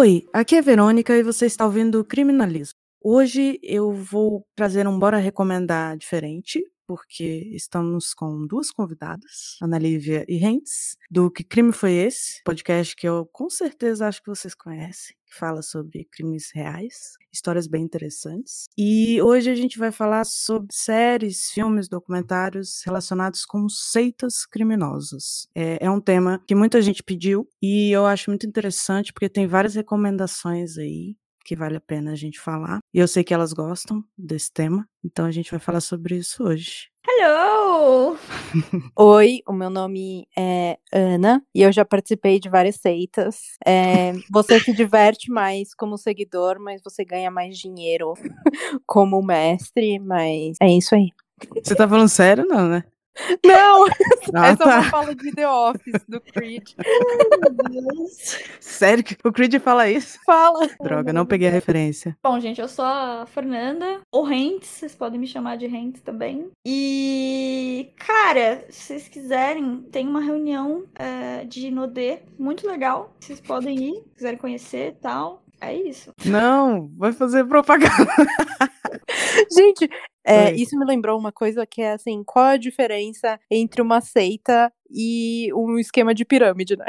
Oi, aqui é Verônica e você está ouvindo Criminalismo. Hoje eu vou trazer um Bora Recomendar diferente, porque estamos com duas convidadas, Ana Lívia e Hents, do Que Crime Foi Esse? Podcast que eu com certeza acho que vocês conhecem, que fala sobre crimes reais, histórias bem interessantes. E hoje a gente vai falar sobre séries, filmes, documentários relacionados com seitas criminosas. É um tema que muita gente pediu e eu acho muito interessante porque tem várias recomendações aí que vale a pena a gente falar. E eu sei que elas gostam desse tema, então a gente vai falar sobre isso hoje. Hello! Oi, o meu nome é Ana e eu já participei de várias seitas. Você se diverte mais como seguidor, mas você ganha mais dinheiro como mestre, mas é isso aí. Você tá falando sério, não, né? Não! Essa tá. Eu falo de The Office, do Creed. Sério que o Creed fala isso? Fala! Droga, não peguei a referência. Bom, gente, eu sou a Fernanda, ou Hents, vocês podem me chamar de Hents também. E, cara, se vocês quiserem, tem uma reunião de Nodê, muito legal. Vocês podem ir, se quiserem conhecer e tal. É isso. Não, vai fazer propaganda. Gente, isso me lembrou uma coisa que é assim, qual a diferença entre uma seita e um esquema de pirâmide, né?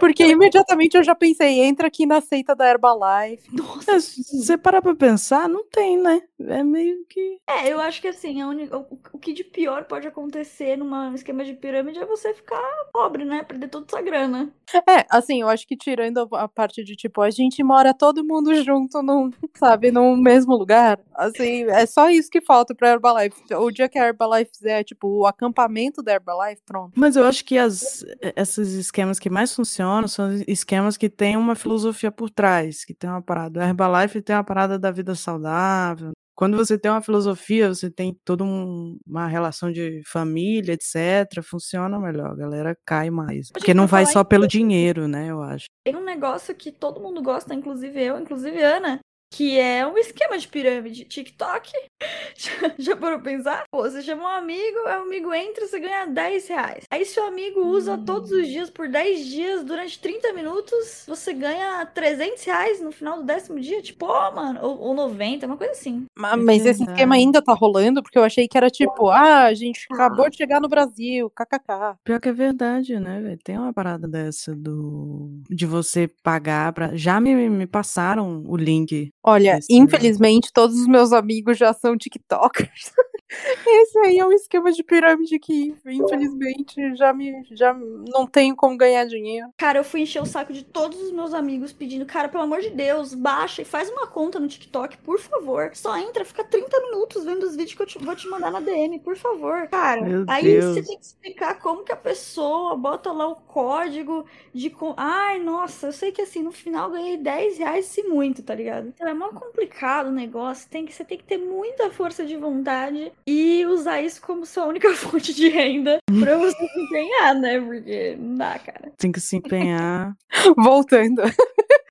Porque imediatamente eu já pensei, entra aqui na seita da Herbalife. Nossa, se você parar pra pensar, não tem, né? É meio que... eu acho que assim, o que de pior pode acontecer num esquema de pirâmide é você ficar pobre, né? Perder toda essa grana. Assim, eu acho que tirando a parte de tipo, a gente mora todo mundo junto, num mesmo lugar. Assim, é só isso que falta pra Herbalife. O dia que a Herbalife fizer, tipo, o acampamento da Herbalife, pronto. Mas eu acho que esses esquemas que mais funcionam são esquemas que tem uma filosofia por trás, que tem uma parada. A Herbalife tem uma parada da vida saudável. Quando você tem uma filosofia, você tem toda uma relação de família, etc. Funciona melhor, a galera cai mais. Porque não vai só pelo dinheiro, né, eu acho. Tem um negócio que todo mundo gosta, inclusive eu, inclusive Ana, que é um esquema de pirâmide. TikTok? Já parou pra pensar? Pô, você chama um amigo, o amigo entra, você ganha 10 reais. Aí seu amigo usa todos os dias, por 10 dias, durante 30 minutos, você ganha 300 reais no final do 10º dia. Tipo, mano, ou 90, uma coisa assim. Mas esse esquema ainda tá rolando, porque eu achei que era tipo, a gente acabou de chegar no Brasil, kkk. Pior que é verdade, né, velho? Tem uma parada dessa de você pagar pra... Já me passaram o link... Olha, infelizmente, todos os meus amigos já são tiktokers. Esse aí é um esquema de pirâmide que, infelizmente, já não tenho como ganhar dinheiro. Cara, eu fui encher o saco de todos os meus amigos pedindo, cara, pelo amor de Deus, baixa e faz uma conta no TikTok, por favor. Só entra, fica 30 minutos vendo os vídeos que eu vou te mandar na DM, por favor. Cara, meu aí Deus. Você tem que explicar como que a pessoa bota lá o código de... Ai, nossa, eu sei que assim, no final ganhei 10 reais se muito, tá ligado? É mó complicado o negócio, você tem que ter muita força de vontade e usar isso como sua única fonte de renda pra você se empenhar, né? Porque não dá, cara. Tem que se empenhar. Voltando.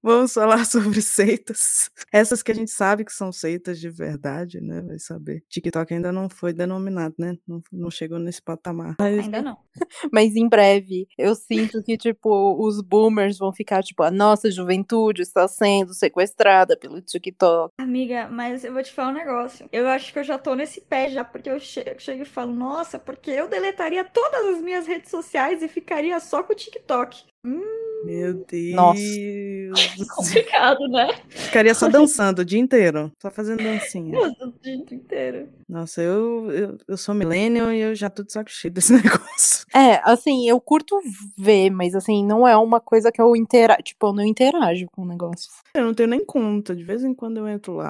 Vamos falar sobre seitas. Essas que a gente sabe que são seitas de verdade, né? Vai saber. TikTok ainda não foi denominado, né? Não chegou nesse patamar. Ainda não. Mas em breve, eu sinto que, tipo, os boomers vão ficar, tipo, a nossa juventude está sendo sequestrada pelo TikTok. Amiga, mas eu vou te falar um negócio. Eu acho que eu já tô nesse pé já, porque eu chego e falo, nossa, porque eu deletaria todas as minhas redes sociais e ficaria só com o TikTok. Meu Deus. Nossa. Complicado, né? Ficaria só dançando o dia inteiro. Só fazendo dancinha. O dia inteiro. Nossa, eu sou millennial e eu já tô de saco cheio desse negócio. Assim, eu curto ver, mas assim, não é uma coisa que eu interajo. Tipo, eu não interajo com o negócio. Eu não tenho nem conta. De vez em quando eu entro lá,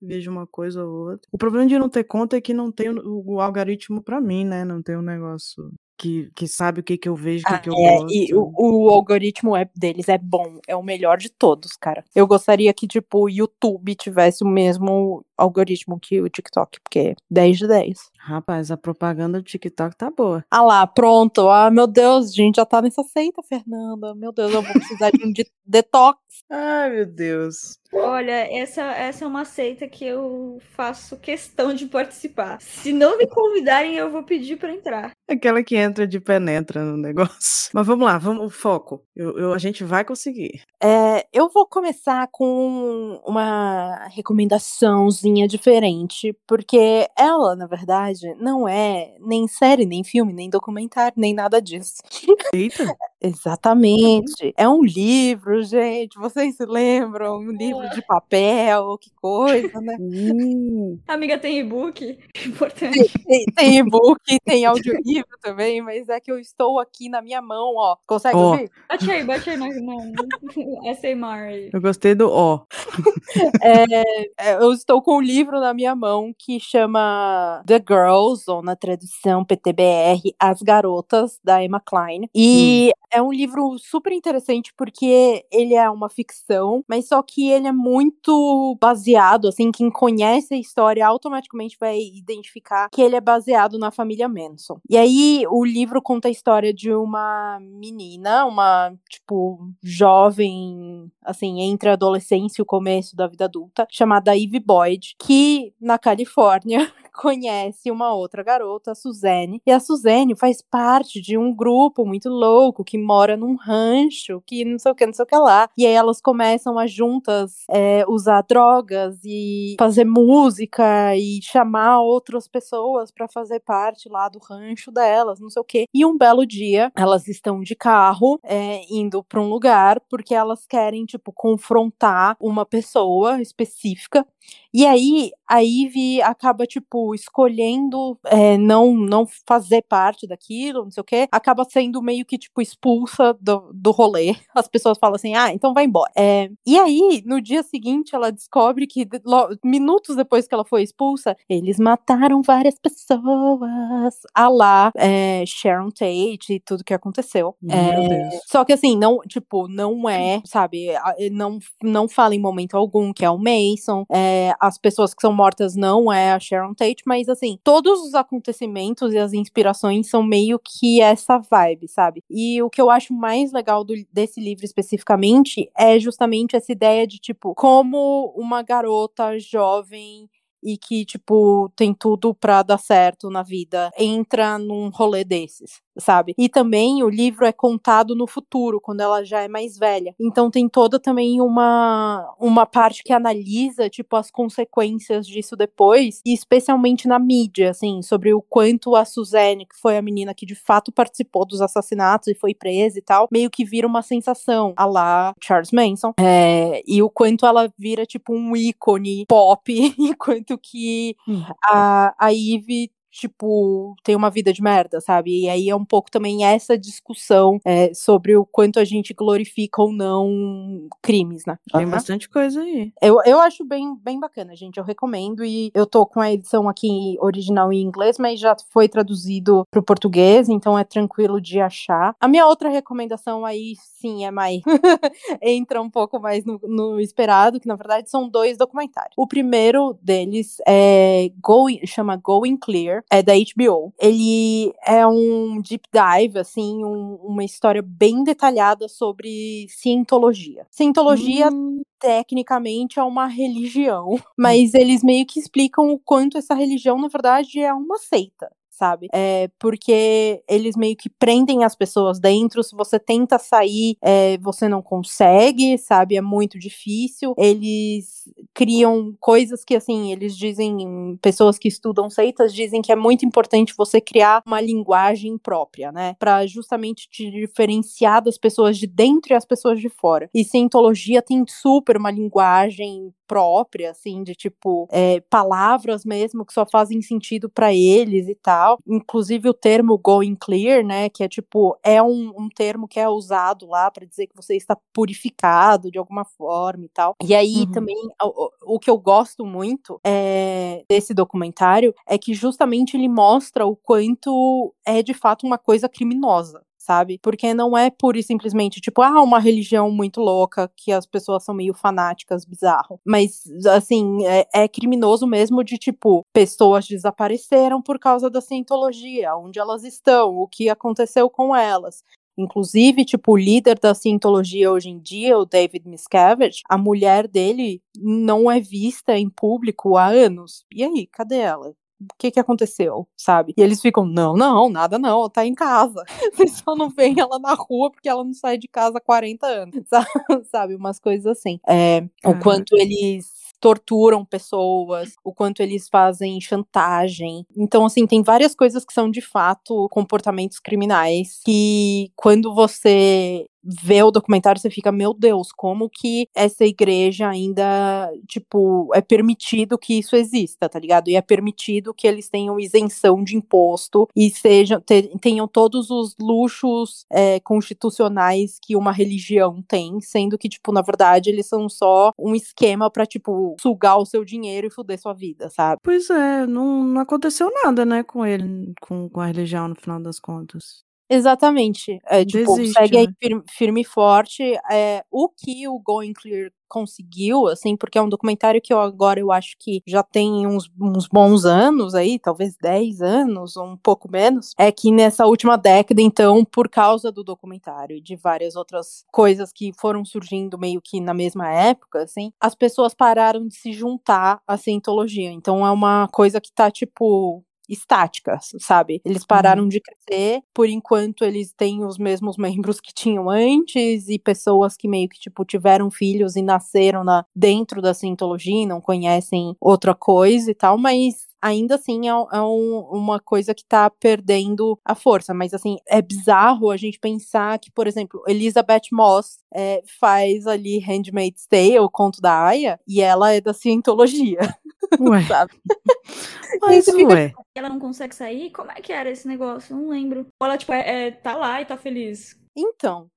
vejo uma coisa ou outra. O problema de não ter conta é que não tem o algoritmo pra mim, né? Não tem um negócio... Que sabe o que eu vejo, o que eu gosto. E o algoritmo deles é bom, é o melhor de todos, cara. Eu gostaria que, tipo, o YouTube tivesse o mesmo algoritmo que o TikTok, porque 10 de 10. Rapaz, a propaganda do TikTok tá boa. Ah lá, pronto. Ah, meu Deus, a gente já tá nessa seita, Fernanda. Meu Deus, eu vou precisar de um detox. Ai, meu Deus. Olha, essa é uma seita que eu faço questão de participar. Se não me convidarem, eu vou pedir pra entrar. Aquela que entra de penetra no negócio. Mas vamos lá, vamos, o foco. A gente vai conseguir. Eu vou começar com uma recomendaçãozinha diferente, porque ela, na verdade, não é nem série, nem filme, nem documentário, nem nada disso. Eita! Exatamente. É um livro, gente. Vocês se lembram? Um livro de papel, que coisa, né? Amiga, tem e-book? Importante. Tem e-book, tem audiolivro também, mas é que eu estou aqui na minha mão, ó. Consegue ouvir? Bate aí, SMR aí. Eu gostei do ó. Eu estou com um livro na minha mão que chama The Girls, ou na tradução PTBR, As Garotas, da Emma Klein. E é um livro super interessante porque ele é uma ficção, mas só que ele é muito baseado, assim, quem conhece a história automaticamente vai identificar que ele é baseado na família Manson. E aí o livro conta a história de uma menina, uma jovem, assim, entre a adolescência e o começo da vida adulta, chamada Ivy Boyd, que na Califórnia conhece uma outra garota, a Suzanne, e a Suzanne faz parte de um grupo muito louco que mora num rancho, que não sei o que lá, e aí elas começam a juntas usar drogas e fazer música e chamar outras pessoas pra fazer parte lá do rancho delas, não sei o que, e um belo dia elas estão de carro indo pra um lugar, porque elas querem confrontar uma pessoa específica. E aí, a Ivy acaba, escolhendo não fazer parte daquilo, não sei o quê. Acaba sendo meio que, expulsa do rolê. As pessoas falam assim, então vai embora. E aí, no dia seguinte, ela descobre que, minutos depois que ela foi expulsa, eles mataram várias pessoas. A lá, Sharon Tate e tudo que aconteceu. Meu Deus. Só que, assim, não é, sabe? Não fala em momento algum que é o Mason, as pessoas que são mortas não é a Sharon Tate, mas assim, todos os acontecimentos e as inspirações são meio que essa vibe, sabe? E o que eu acho mais legal desse livro especificamente é justamente essa ideia de, como uma garota jovem e que, tem tudo pra dar certo na vida, entra num rolê desses, sabe? E também o livro é contado no futuro, quando ela já é mais velha. Então tem toda também uma parte que analisa, as consequências disso depois, e especialmente na mídia, assim, sobre o quanto a Suzanne, que foi a menina que de fato participou dos assassinatos e foi presa e tal, meio que vira uma sensação, à lá Charles Manson, e o quanto ela vira, um ícone pop, e quanto que a Ivy tem uma vida de merda, sabe? E aí é um pouco também essa discussão sobre o quanto a gente glorifica ou não crimes, né? Tem bastante coisa aí. Eu acho bem, bem bacana, gente. Eu recomendo, e eu tô com a edição aqui original em inglês, mas já foi traduzido pro português, então é tranquilo de achar. A minha outra recomendação aí, sim, é mais entra um pouco mais no esperado, que na verdade são dois documentários. O primeiro deles chama Going Clear, é da HBO. Ele é um deep dive, assim, uma história bem detalhada sobre Cientologia. Cientologia tecnicamente é uma religião, mas eles meio que explicam o quanto essa religião, na verdade, é uma seita, sabe? Porque eles meio que prendem as pessoas dentro, se você tenta sair, você não consegue, sabe? É muito difícil. Eles criam coisas que, assim, eles dizem, pessoas que estudam seitas dizem que é muito importante você criar uma linguagem própria, né? Pra justamente te diferenciar das pessoas de dentro e as pessoas de fora. E Cientologia tem super uma linguagem própria, assim, de palavras mesmo que só fazem sentido pra eles e tal. Inclusive o termo Going Clear, né, que é um termo que é usado lá pra dizer que você está purificado de alguma forma e tal. E aí também o que eu gosto muito desse documentário é que justamente ele mostra o quanto é de fato uma coisa criminosa, sabe? Porque não é pura e simplesmente, uma religião muito louca, que as pessoas são meio fanáticas, bizarro. Mas, assim, é criminoso mesmo de, pessoas desapareceram por causa da Cientologia, onde elas estão, o que aconteceu com elas. Inclusive, o líder da Cientologia hoje em dia, o David Miscavige, a mulher dele não é vista em público há anos. E aí, cadê ela? o que que aconteceu, sabe? E eles ficam, não, nada não, ela tá em casa. Vocês só não veem ela na rua porque ela não sai de casa há 40 anos, sabe? Umas coisas assim. O quanto eles torturam pessoas, o quanto eles fazem chantagem. Então, assim, tem várias coisas que são, de fato, comportamentos criminais que, quando você vê o documentário, você fica, meu Deus, como que essa igreja ainda, tipo, é permitido que isso exista, tá ligado? E é permitido que eles tenham isenção de imposto e sejam, tenham todos os luxos constitucionais que uma religião tem, sendo que, tipo, na verdade, eles são só um esquema pra, tipo, sugar o seu dinheiro e fuder sua vida, sabe? Pois é, não aconteceu nada, né, com ele, com a religião, no final das contas. Exatamente, tipo, desiste, segue aí, né? firme e forte, o que o Going Clear conseguiu, assim, porque é um documentário que eu acho que já tem uns bons anos aí, talvez 10 anos, ou um pouco menos, é que nessa última década, então, por causa do documentário e de várias outras coisas que foram surgindo meio que na mesma época, assim, as pessoas pararam de se juntar à Cientologia, então é uma coisa que tá, tipo, estática, sabe? Eles pararam de crescer, por enquanto eles têm os mesmos membros que tinham antes e pessoas que meio que, tipo, tiveram filhos e nasceram dentro da Cientologia e não conhecem outra coisa e tal, mas ainda assim uma coisa que tá perdendo a força, mas assim, é bizarro a gente pensar que, por exemplo, Elizabeth Moss faz ali Handmaid's Tale, o conto da Aya, e ela é da Cientologia. Ué. Sabe? Mas ué. Ela não consegue sair? Como é que era esse negócio? Eu não lembro. Ou ela, tipo, tá lá e tá feliz. Então,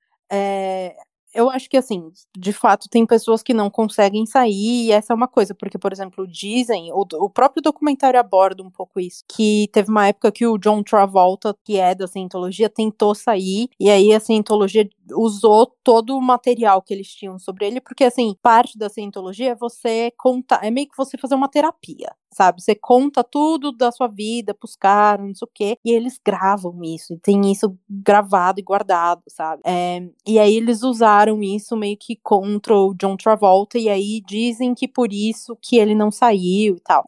eu acho que, assim, de fato, tem pessoas que não conseguem sair, e essa é uma coisa, porque, por exemplo, dizem, o próprio documentário aborda um pouco isso, que teve uma época que o John Travolta, que é da Cientologia, tentou sair, e aí a Cientologia usou todo o material que eles tinham sobre ele, porque, assim, parte da Cientologia é você contar, é meio que você fazer uma terapia, sabe? Você conta tudo da sua vida pros caras, não sei o quê, e eles gravam isso, e tem isso gravado e guardado, sabe? E aí eles usaram isso meio que contra o John Travolta, e aí dizem que por isso que ele não saiu e tal.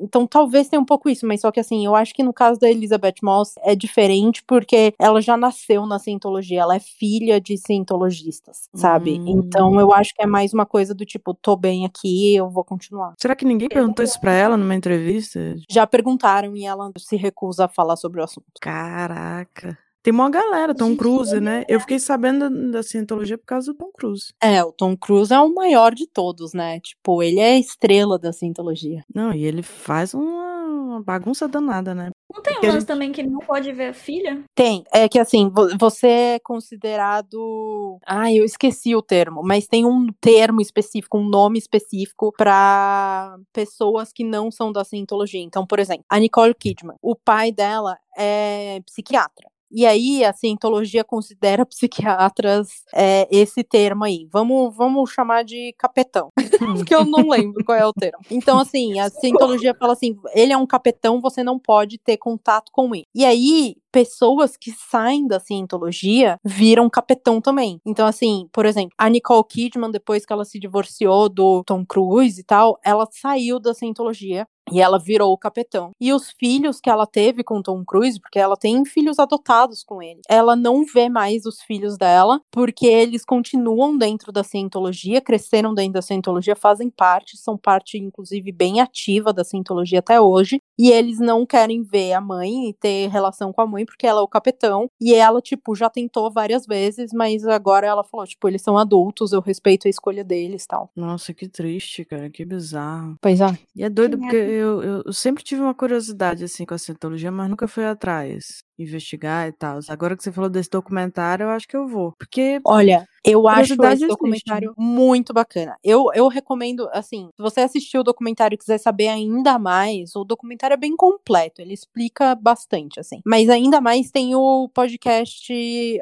Então talvez tenha um pouco isso, mas só que, assim, eu acho que no caso da Elizabeth Moss é diferente, porque ela já nasceu na Cientologia, ela é filha de cientologistas, sabe? Então eu acho que é mais uma coisa do tipo, tô bem aqui, eu vou continuar. Será que ninguém perguntou isso pra ela numa entrevista? Já perguntaram e ela se recusa a falar sobre o assunto. Caraca. Tem uma galera, Tom Cruise, né? Eu fiquei sabendo da Cientologia por causa do Tom Cruise. O Tom Cruise é o maior de todos, né? Tipo, ele é a estrela da Cientologia. Não, e ele faz uma bagunça danada, né? Não tem um lance também que ele não pode ver a filha? Tem, é que assim, você é considerado... eu esqueci o termo, mas tem um termo específico, um nome específico pra pessoas que não são da Cientologia. Então, por exemplo, a Nicole Kidman, o pai dela é psiquiatra. E aí, a Cientologia considera psiquiatras esse termo aí. Vamos chamar de capetão, porque eu não lembro qual é o termo. Então, assim, a Cientologia fala assim, ele é um capetão, você não pode ter contato com ele. E aí, pessoas que saem da Cientologia viram capetão também. Então, assim, por exemplo, a Nicole Kidman, depois que ela se divorciou do Tom Cruise e tal, ela saiu da Cientologia. E ela virou o capetão. E os filhos que ela teve com Tom Cruise, porque ela tem filhos adotados com ele, ela não vê mais os filhos dela, porque eles continuam dentro da Cientologia, cresceram dentro da Cientologia, fazem parte, são parte, inclusive, bem ativa da Cientologia até hoje, e eles não querem ver a mãe e ter relação com a mãe, porque ela é o capetão, e ela, tipo, já tentou várias vezes, mas agora ela falou, tipo, eles são adultos, eu respeito a escolha deles e tal. Nossa, que triste, cara, que bizarro. Pois é. E é doido porque... Eu sempre tive uma curiosidade, assim, com a Cientologia, mas nunca fui atrás, investigar e tal. Agora que você falou desse documentário, eu acho que eu vou. Porque... Olha... Eu acho esse documentário muito bacana. Eu recomendo, assim, se você assistiu o documentário e quiser saber ainda mais, o documentário é bem completo, ele explica bastante, assim. Mas ainda mais tem o podcast,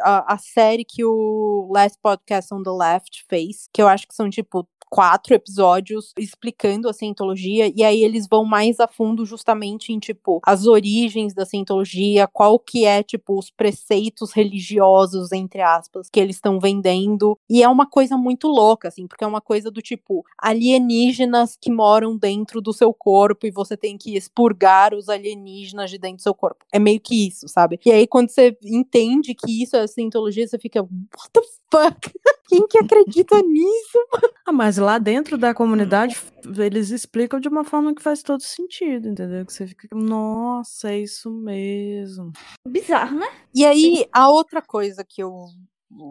a série que o Last Podcast on the Left fez, que eu acho que são, tipo, 4 episódios explicando a Cientologia, e aí eles vão mais a fundo justamente em, tipo, as origens da Cientologia, qual que é, tipo, os preceitos religiosos, entre aspas, que eles estão vendendo. E é uma coisa muito louca, assim, porque é uma coisa do tipo, alienígenas que moram dentro do seu corpo e você tem que expurgar os alienígenas de dentro do seu corpo. É meio que isso, sabe? E aí, quando você entende que isso é cientologia, você fica, what the fuck? Quem que acredita nisso? Ah, mas lá dentro da comunidade, eles explicam de uma forma que faz todo sentido, entendeu? Que você fica, nossa, é isso mesmo. Bizarro, né? E aí, a outra coisa que eu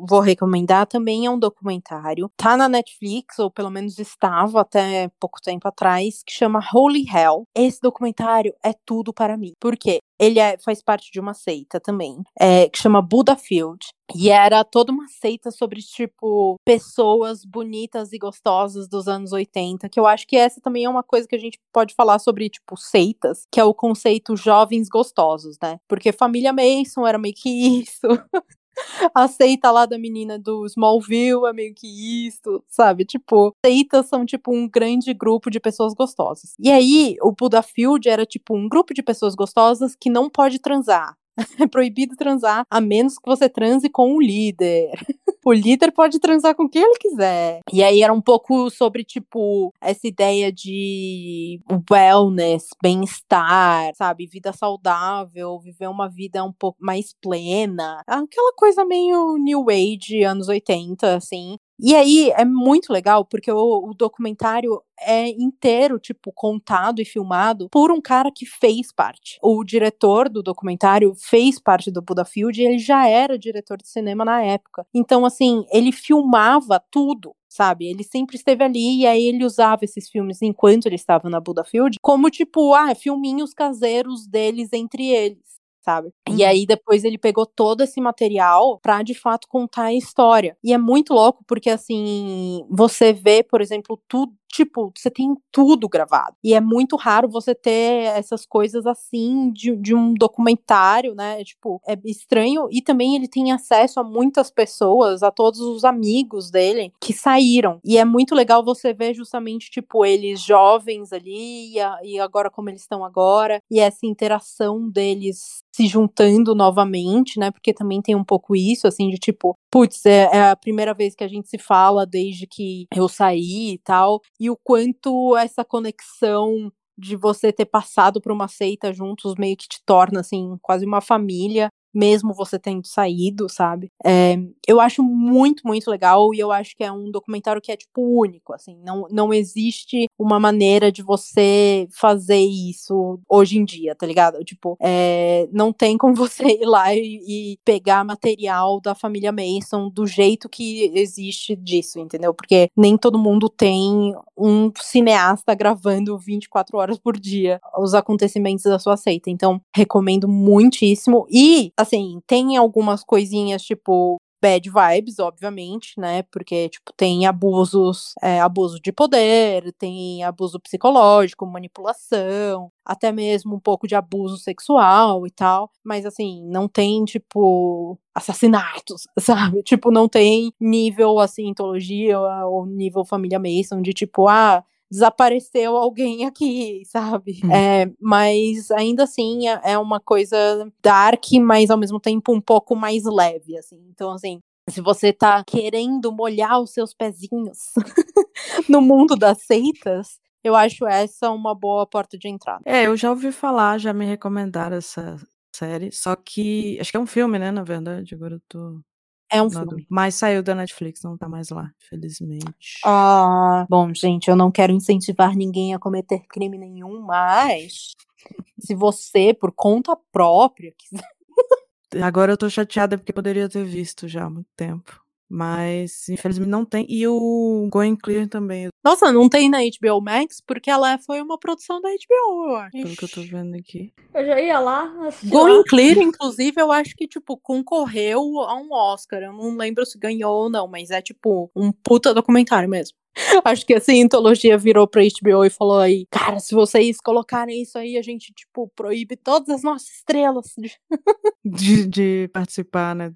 vou recomendar também é um documentário. Tá na Netflix, ou pelo menos estava até pouco tempo atrás, que chama Holy Hell. Esse documentário é tudo para mim. Por quê? Ele faz parte de uma seita também, que chama Buddhafield. E era toda uma seita sobre, tipo, pessoas bonitas e gostosas dos anos 80, que eu acho que essa também é uma coisa que a gente pode falar sobre, tipo, seitas, que é o conceito jovens gostosos, né? Porque família Manson era meio que isso. A seita lá da menina do Smallville é meio que isso, sabe? Tipo, seitas são tipo um grande grupo de pessoas gostosas. E aí, o Buddhafield era tipo um grupo de pessoas gostosas que não pode transar. É proibido transar, a menos que você transe com o líder. O líder pode transar com quem ele quiser. E aí era um pouco sobre, tipo, essa ideia de wellness, bem-estar, sabe? Vida saudável, viver uma vida um pouco mais plena. Aquela coisa meio New Age, anos 80, assim. E aí é muito legal, porque o documentário é inteiro, tipo, contado e filmado por um cara que fez parte. O diretor do documentário fez parte do Buddhafield e ele já era diretor de cinema na época. Então, assim, ele filmava tudo, sabe? Ele sempre esteve ali e aí ele usava esses filmes enquanto ele estava na Buddhafield como, tipo, filminhos caseiros deles entre eles, sabe? E aí depois ele pegou todo esse material pra, de fato, contar a história. E é muito louco porque, assim, você vê, por exemplo, tudo, tipo, você tem tudo gravado. E é muito raro você ter essas coisas assim de um documentário, né? Tipo, é estranho. E também ele tem acesso a muitas pessoas, a todos os amigos dele que saíram. E é muito legal você ver justamente, tipo, eles jovens ali e agora como eles estão agora. E essa interação deles se juntando novamente, né? Porque também tem um pouco isso, assim, de tipo, putz, é a primeira vez que a gente se fala desde que eu saí e tal. E o quanto essa conexão de você ter passado por uma seita juntos meio que te torna, assim, quase uma família, mesmo você tendo saído, sabe? Eu acho muito, muito legal e eu acho que é um documentário que é, tipo, único, assim. Não existe uma maneira de você fazer isso hoje em dia, tá ligado? Tipo, não tem como você ir lá e pegar material da família Manson do jeito que existe disso, entendeu? Porque nem todo mundo tem um cineasta gravando 24 horas por dia os acontecimentos da sua seita. Então, recomendo muitíssimo e assim, tem algumas coisinhas, tipo, bad vibes, obviamente, né? Porque, tipo, tem abusos, abuso de poder, tem abuso psicológico, manipulação, até mesmo um pouco de abuso sexual e tal. Mas, assim, não tem, tipo, assassinatos, sabe? Tipo, não tem nível, assim, cientologia ou nível família Manson de, tipo, desapareceu alguém aqui, sabe? Mas ainda assim é uma coisa dark, mas ao mesmo tempo um pouco mais leve, assim. Então, assim, se você tá querendo molhar os seus pezinhos no mundo das seitas, eu acho essa uma boa porta de entrada. Eu já ouvi falar, já me recomendaram essa série, só que acho que é um filme, né, na verdade, agora eu tô... É um filme. Mas saiu da Netflix, não tá mais lá, infelizmente. Bom, gente, eu não quero incentivar ninguém a cometer crime nenhum, mas se você, por conta própria, quiser... Agora eu tô chateada porque poderia ter visto já há muito tempo. Mas, infelizmente, não tem. E o Going Clear também. Nossa, não tem na HBO Max, porque ela foi uma produção da HBO, eu acho. Pelo que eu tô vendo aqui. Eu já ia lá. Going Clear, inclusive, eu acho que, tipo, concorreu a um Oscar. Eu não lembro se ganhou ou não, mas é, tipo, um puta documentário mesmo. Acho que a cientologia virou pra HBO e falou aí, cara, se vocês colocarem isso aí, a gente, tipo, proíbe todas as nossas estrelas de participar, né?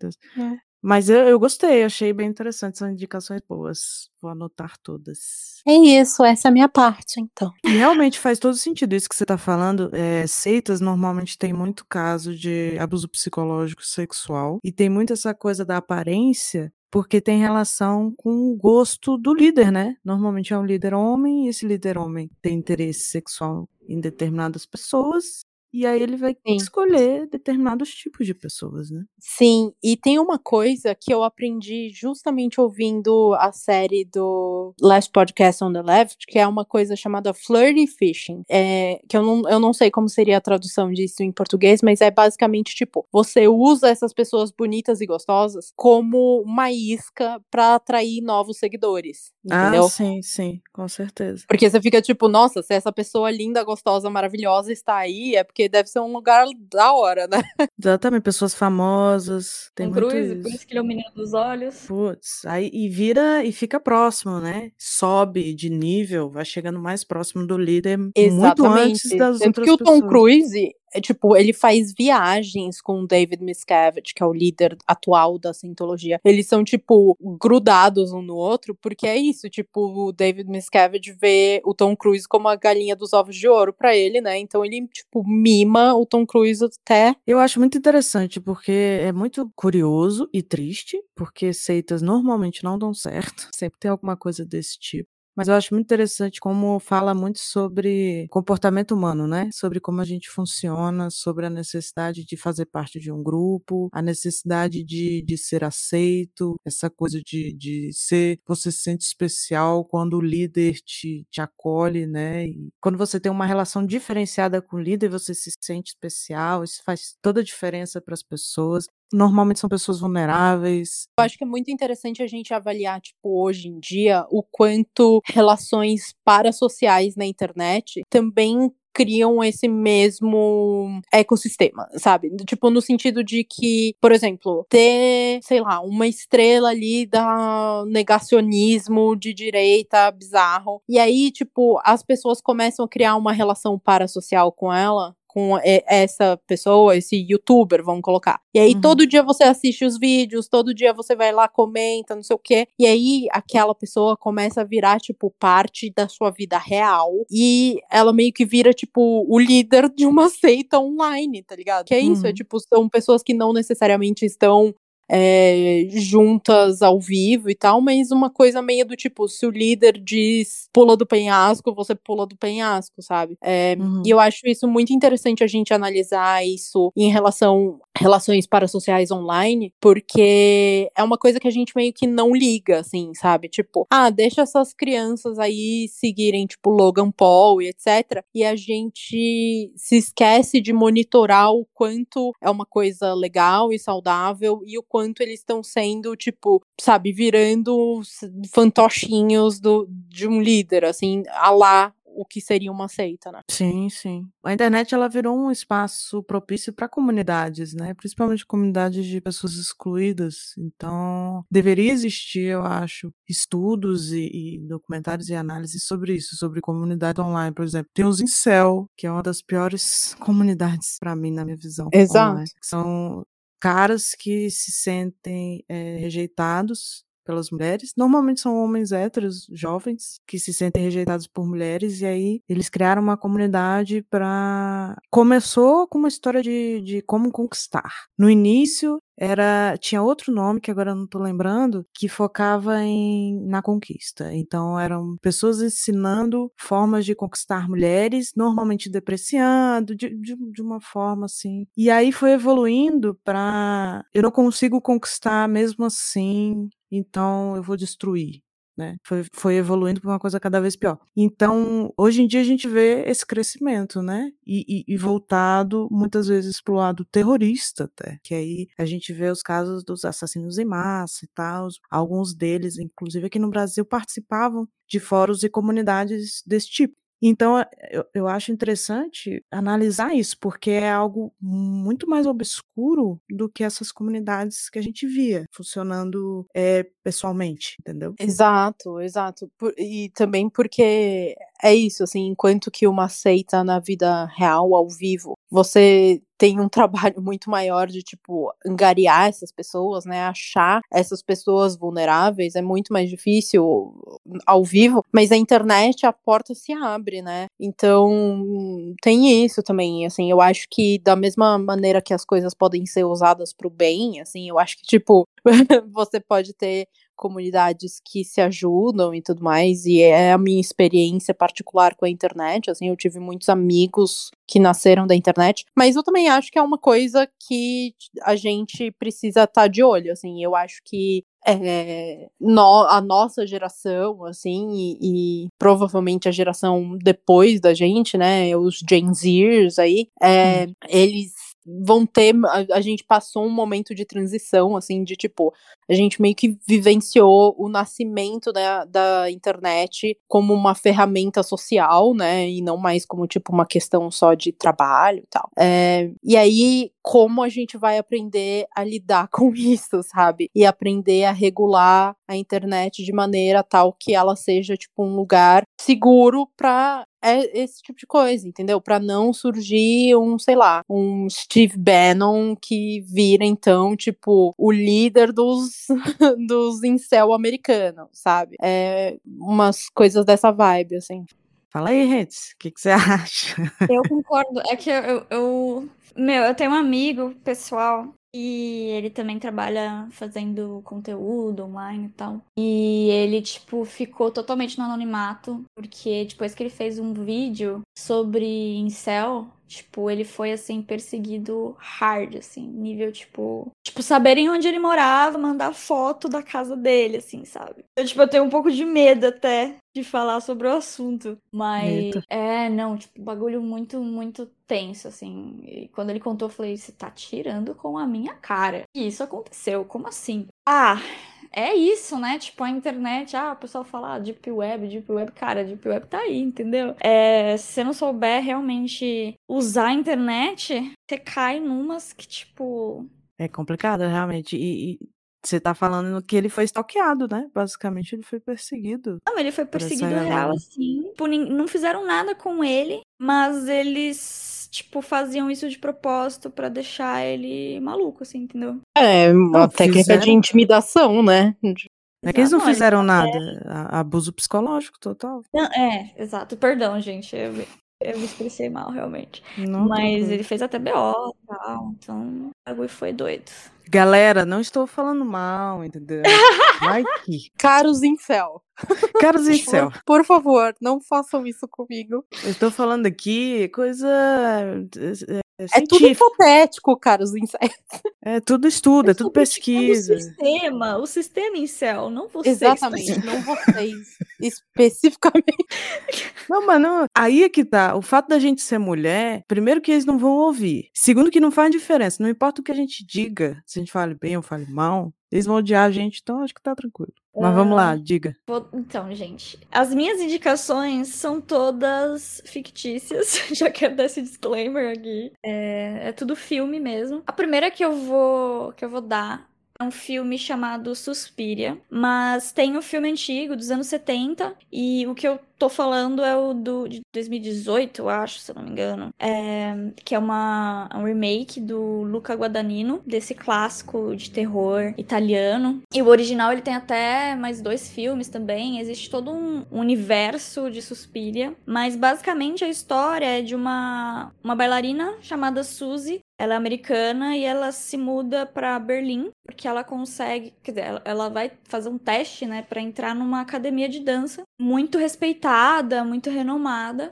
Mas eu gostei, achei bem interessante, são indicações boas, vou anotar todas. É isso, essa é a minha parte, então. E realmente faz todo sentido isso que você está falando, seitas normalmente tem muito caso de abuso psicológico sexual, e tem muito essa coisa da aparência, porque tem relação com o gosto do líder, né? Normalmente é um líder homem, e esse líder homem tem interesse sexual em determinadas pessoas, e aí ele vai escolher determinados tipos de pessoas, né? Sim, e tem uma coisa que eu aprendi justamente ouvindo a série do Last Podcast on the Left, que é uma coisa chamada flirty fishing, que eu não sei como seria a tradução disso em português, mas é basicamente tipo, você usa essas pessoas bonitas e gostosas como uma isca pra atrair novos seguidores, entendeu? Ah, sim, sim, com certeza. Porque você fica tipo, nossa, se essa pessoa linda, gostosa, maravilhosa está aí, é porque deve ser um lugar da hora, né? Exatamente, pessoas famosas. Tem muito Cruise, isso. Por isso que ele é o menino dos olhos. Putz, aí e vira e fica próximo, né? Sobe de nível, vai chegando mais próximo do líder. Exatamente. Muito antes das outras pessoas. Porque o Tom Cruise, tipo, ele faz viagens com o David Miscavige, que é o líder atual da Cientologia. Eles são, tipo, grudados um no outro, porque é isso, tipo, o David Miscavige vê o Tom Cruise como a galinha dos ovos de ouro pra ele, né? Então ele, tipo, mima o Tom Cruise até... Eu acho muito interessante, porque é muito curioso e triste, porque seitas normalmente não dão certo. Sempre tem alguma coisa desse tipo. Mas eu acho muito interessante como fala muito sobre comportamento humano, né? Sobre como a gente funciona, sobre a necessidade de fazer parte de um grupo, a necessidade de ser aceito, essa coisa de ser... Você se sente especial quando o líder te acolhe, né? E quando você tem uma relação diferenciada com o líder, você se sente especial, isso faz toda a diferença para as pessoas. Normalmente são pessoas vulneráveis. Eu acho que é muito interessante a gente avaliar, tipo, hoje em dia, o quanto relações parassociais na internet também criam esse mesmo ecossistema, sabe? Tipo, no sentido de que, por exemplo, ter, sei lá, uma estrela ali da negacionismo de direita bizarro. E aí, tipo, as pessoas começam a criar uma relação parassocial com ela, com essa pessoa, esse youtuber, vamos colocar. E aí todo dia você assiste os vídeos, todo dia você vai lá, comenta, não sei o quê. E aí aquela pessoa começa a virar, tipo, parte da sua vida real. E ela meio que vira, tipo, o líder de uma seita online, tá ligado? Que é isso, é tipo, são pessoas que não necessariamente estão juntas ao vivo e tal, mas uma coisa meio do tipo, se o líder diz pula do penhasco, você pula do penhasco, sabe? E eu acho isso muito interessante a gente analisar isso em relação a relações parassociais online, porque é uma coisa que a gente meio que não liga, assim, sabe? Tipo, ah, deixa essas crianças aí seguirem, tipo, Logan Paul e etc. E a gente se esquece de monitorar o quanto é uma coisa legal e saudável e o quanto eles estão sendo, tipo, sabe, virando fantochinhos de um líder, assim, à lá o que seria uma seita, né? Sim, sim. A internet, ela virou um espaço propício para comunidades, né? Principalmente comunidades de pessoas excluídas. Então, deveria existir, eu acho, estudos e documentários e análises sobre isso, sobre comunidade online, por exemplo. Tem os incel, que é uma das piores comunidades para mim, na minha visão. Exato. Online, que são caras que se sentem rejeitados pelas mulheres. Normalmente são homens héteros, jovens, que se sentem rejeitados por mulheres, e aí eles criaram uma comunidade pra... Começou com uma história de como conquistar. No início, tinha outro nome, que agora eu não tô lembrando, que focava na conquista. Então, eram pessoas ensinando formas de conquistar mulheres, normalmente depreciando, de uma forma assim. E aí foi evoluindo pra... Eu não consigo conquistar mesmo assim, então eu vou destruir. Né? Foi evoluindo para uma coisa cada vez pior. Então, hoje em dia a gente vê esse crescimento, né? E voltado muitas vezes pro lado terrorista até, que aí a gente vê os casos dos assassinos em massa e tal, alguns deles, inclusive aqui no Brasil, participavam de fóruns e comunidades desse tipo. Então, eu acho interessante analisar isso, porque é algo muito mais obscuro do que essas comunidades que a gente via funcionando pessoalmente, entendeu? Exato, exato. E também porque é isso, assim, enquanto que uma seita na vida real, ao vivo, você tem um trabalho muito maior de, tipo, angariar essas pessoas, né, achar essas pessoas vulneráveis, é muito mais difícil ao vivo, mas a internet, a porta se abre, né, então tem isso também, assim, eu acho que da mesma maneira que as coisas podem ser usadas pro bem, assim, eu acho que, tipo, você pode ter comunidades que se ajudam e tudo mais, e é a minha experiência particular com a internet, assim, eu tive muitos amigos que nasceram da internet, mas eu também acho que é uma coisa que a gente precisa estar de olho, assim, eu acho que a nossa geração, assim, e provavelmente a geração depois da gente, né, os Gen Zers aí, eles vão ter, a gente passou um momento de transição, assim, de tipo, a gente meio que vivenciou o nascimento da internet como uma ferramenta social, né, e não mais como, tipo, uma questão só de trabalho e tal. E aí, como a gente vai aprender a lidar com isso, sabe? E aprender a regular a internet de maneira tal que ela seja, tipo, um lugar seguro pra esse tipo de coisa, entendeu? Pra não surgir um, sei lá, um Steve Bannon que vira, então, tipo, o líder dos incel americanos, sabe? Umas coisas dessa vibe, assim. Fala aí, Hents, o que você acha? Eu concordo, é que eu tenho um amigo pessoal e ele também trabalha fazendo conteúdo online e tal. E ele, tipo, ficou totalmente no anonimato, porque depois que ele fez um vídeo sobre incel, tipo, ele foi, assim, perseguido hard, assim, nível, tipo, saberem onde ele morava, mandar foto da casa dele, assim, sabe? Eu, tipo, eu tenho um pouco de medo até de falar sobre o assunto, mas... Eita. Não, tipo, bagulho muito, muito tenso, assim. E quando ele contou, eu falei, você tá tirando com a minha cara. E isso aconteceu, como assim? Ah, é isso, né? Tipo, a internet, o pessoal fala, Deep Web, cara, Deep Web tá aí, entendeu? Se você não souber realmente usar a internet, você cai numas que, tipo... É complicado, realmente, e... Você tá falando que ele foi stalkeado, né? Basicamente, ele foi perseguido. Não, ele foi perseguido real, assim. Tipo, não fizeram nada com ele, mas eles, tipo, faziam isso de propósito pra deixar ele maluco, assim, entendeu? Uma técnica de intimidação, né? É que eles não fizeram nada. Abuso psicológico total. Não, exato. Perdão, gente. Eu me expressei mal, realmente. Mas ele fez até BO e tal. Então, o bagulho foi doido. Galera, não estou falando mal, entendeu? Vai que... Caros incel. Por favor, não façam isso comigo. Eu estou falando aqui coisa... É tudo hipotético, caros incel. É tudo estudo, é tudo pesquisa. O sistema incel, não vocês. Exatamente, não vocês. Especificamente. Não, mano, aí é que tá. O fato da gente ser mulher, primeiro que eles não vão ouvir. Segundo que não faz diferença. Não importa o que a gente diga, se a gente fale bem ou fale mal, eles vão odiar a gente, então acho que tá tranquilo. Mas vamos lá, diga. Então, gente, as minhas indicações são todas fictícias, já quero dar esse disclaimer aqui. É tudo filme mesmo. A primeira que eu vou dar é um filme chamado Suspiria, mas tem um filme antigo, dos anos 70, e o que eu tô falando é o de 2018, eu acho, se eu não me engano, que é um remake do Luca Guadagnino, desse clássico de terror italiano. E o original, ele tem até mais 2 filmes também, existe todo um universo de Suspiria, mas basicamente a história é de uma bailarina chamada Suzy. Ela é americana e ela se muda pra Berlim, porque ela consegue, quer dizer, ela vai fazer um teste, né, pra entrar numa academia de dança muito respeitada, muito renomada,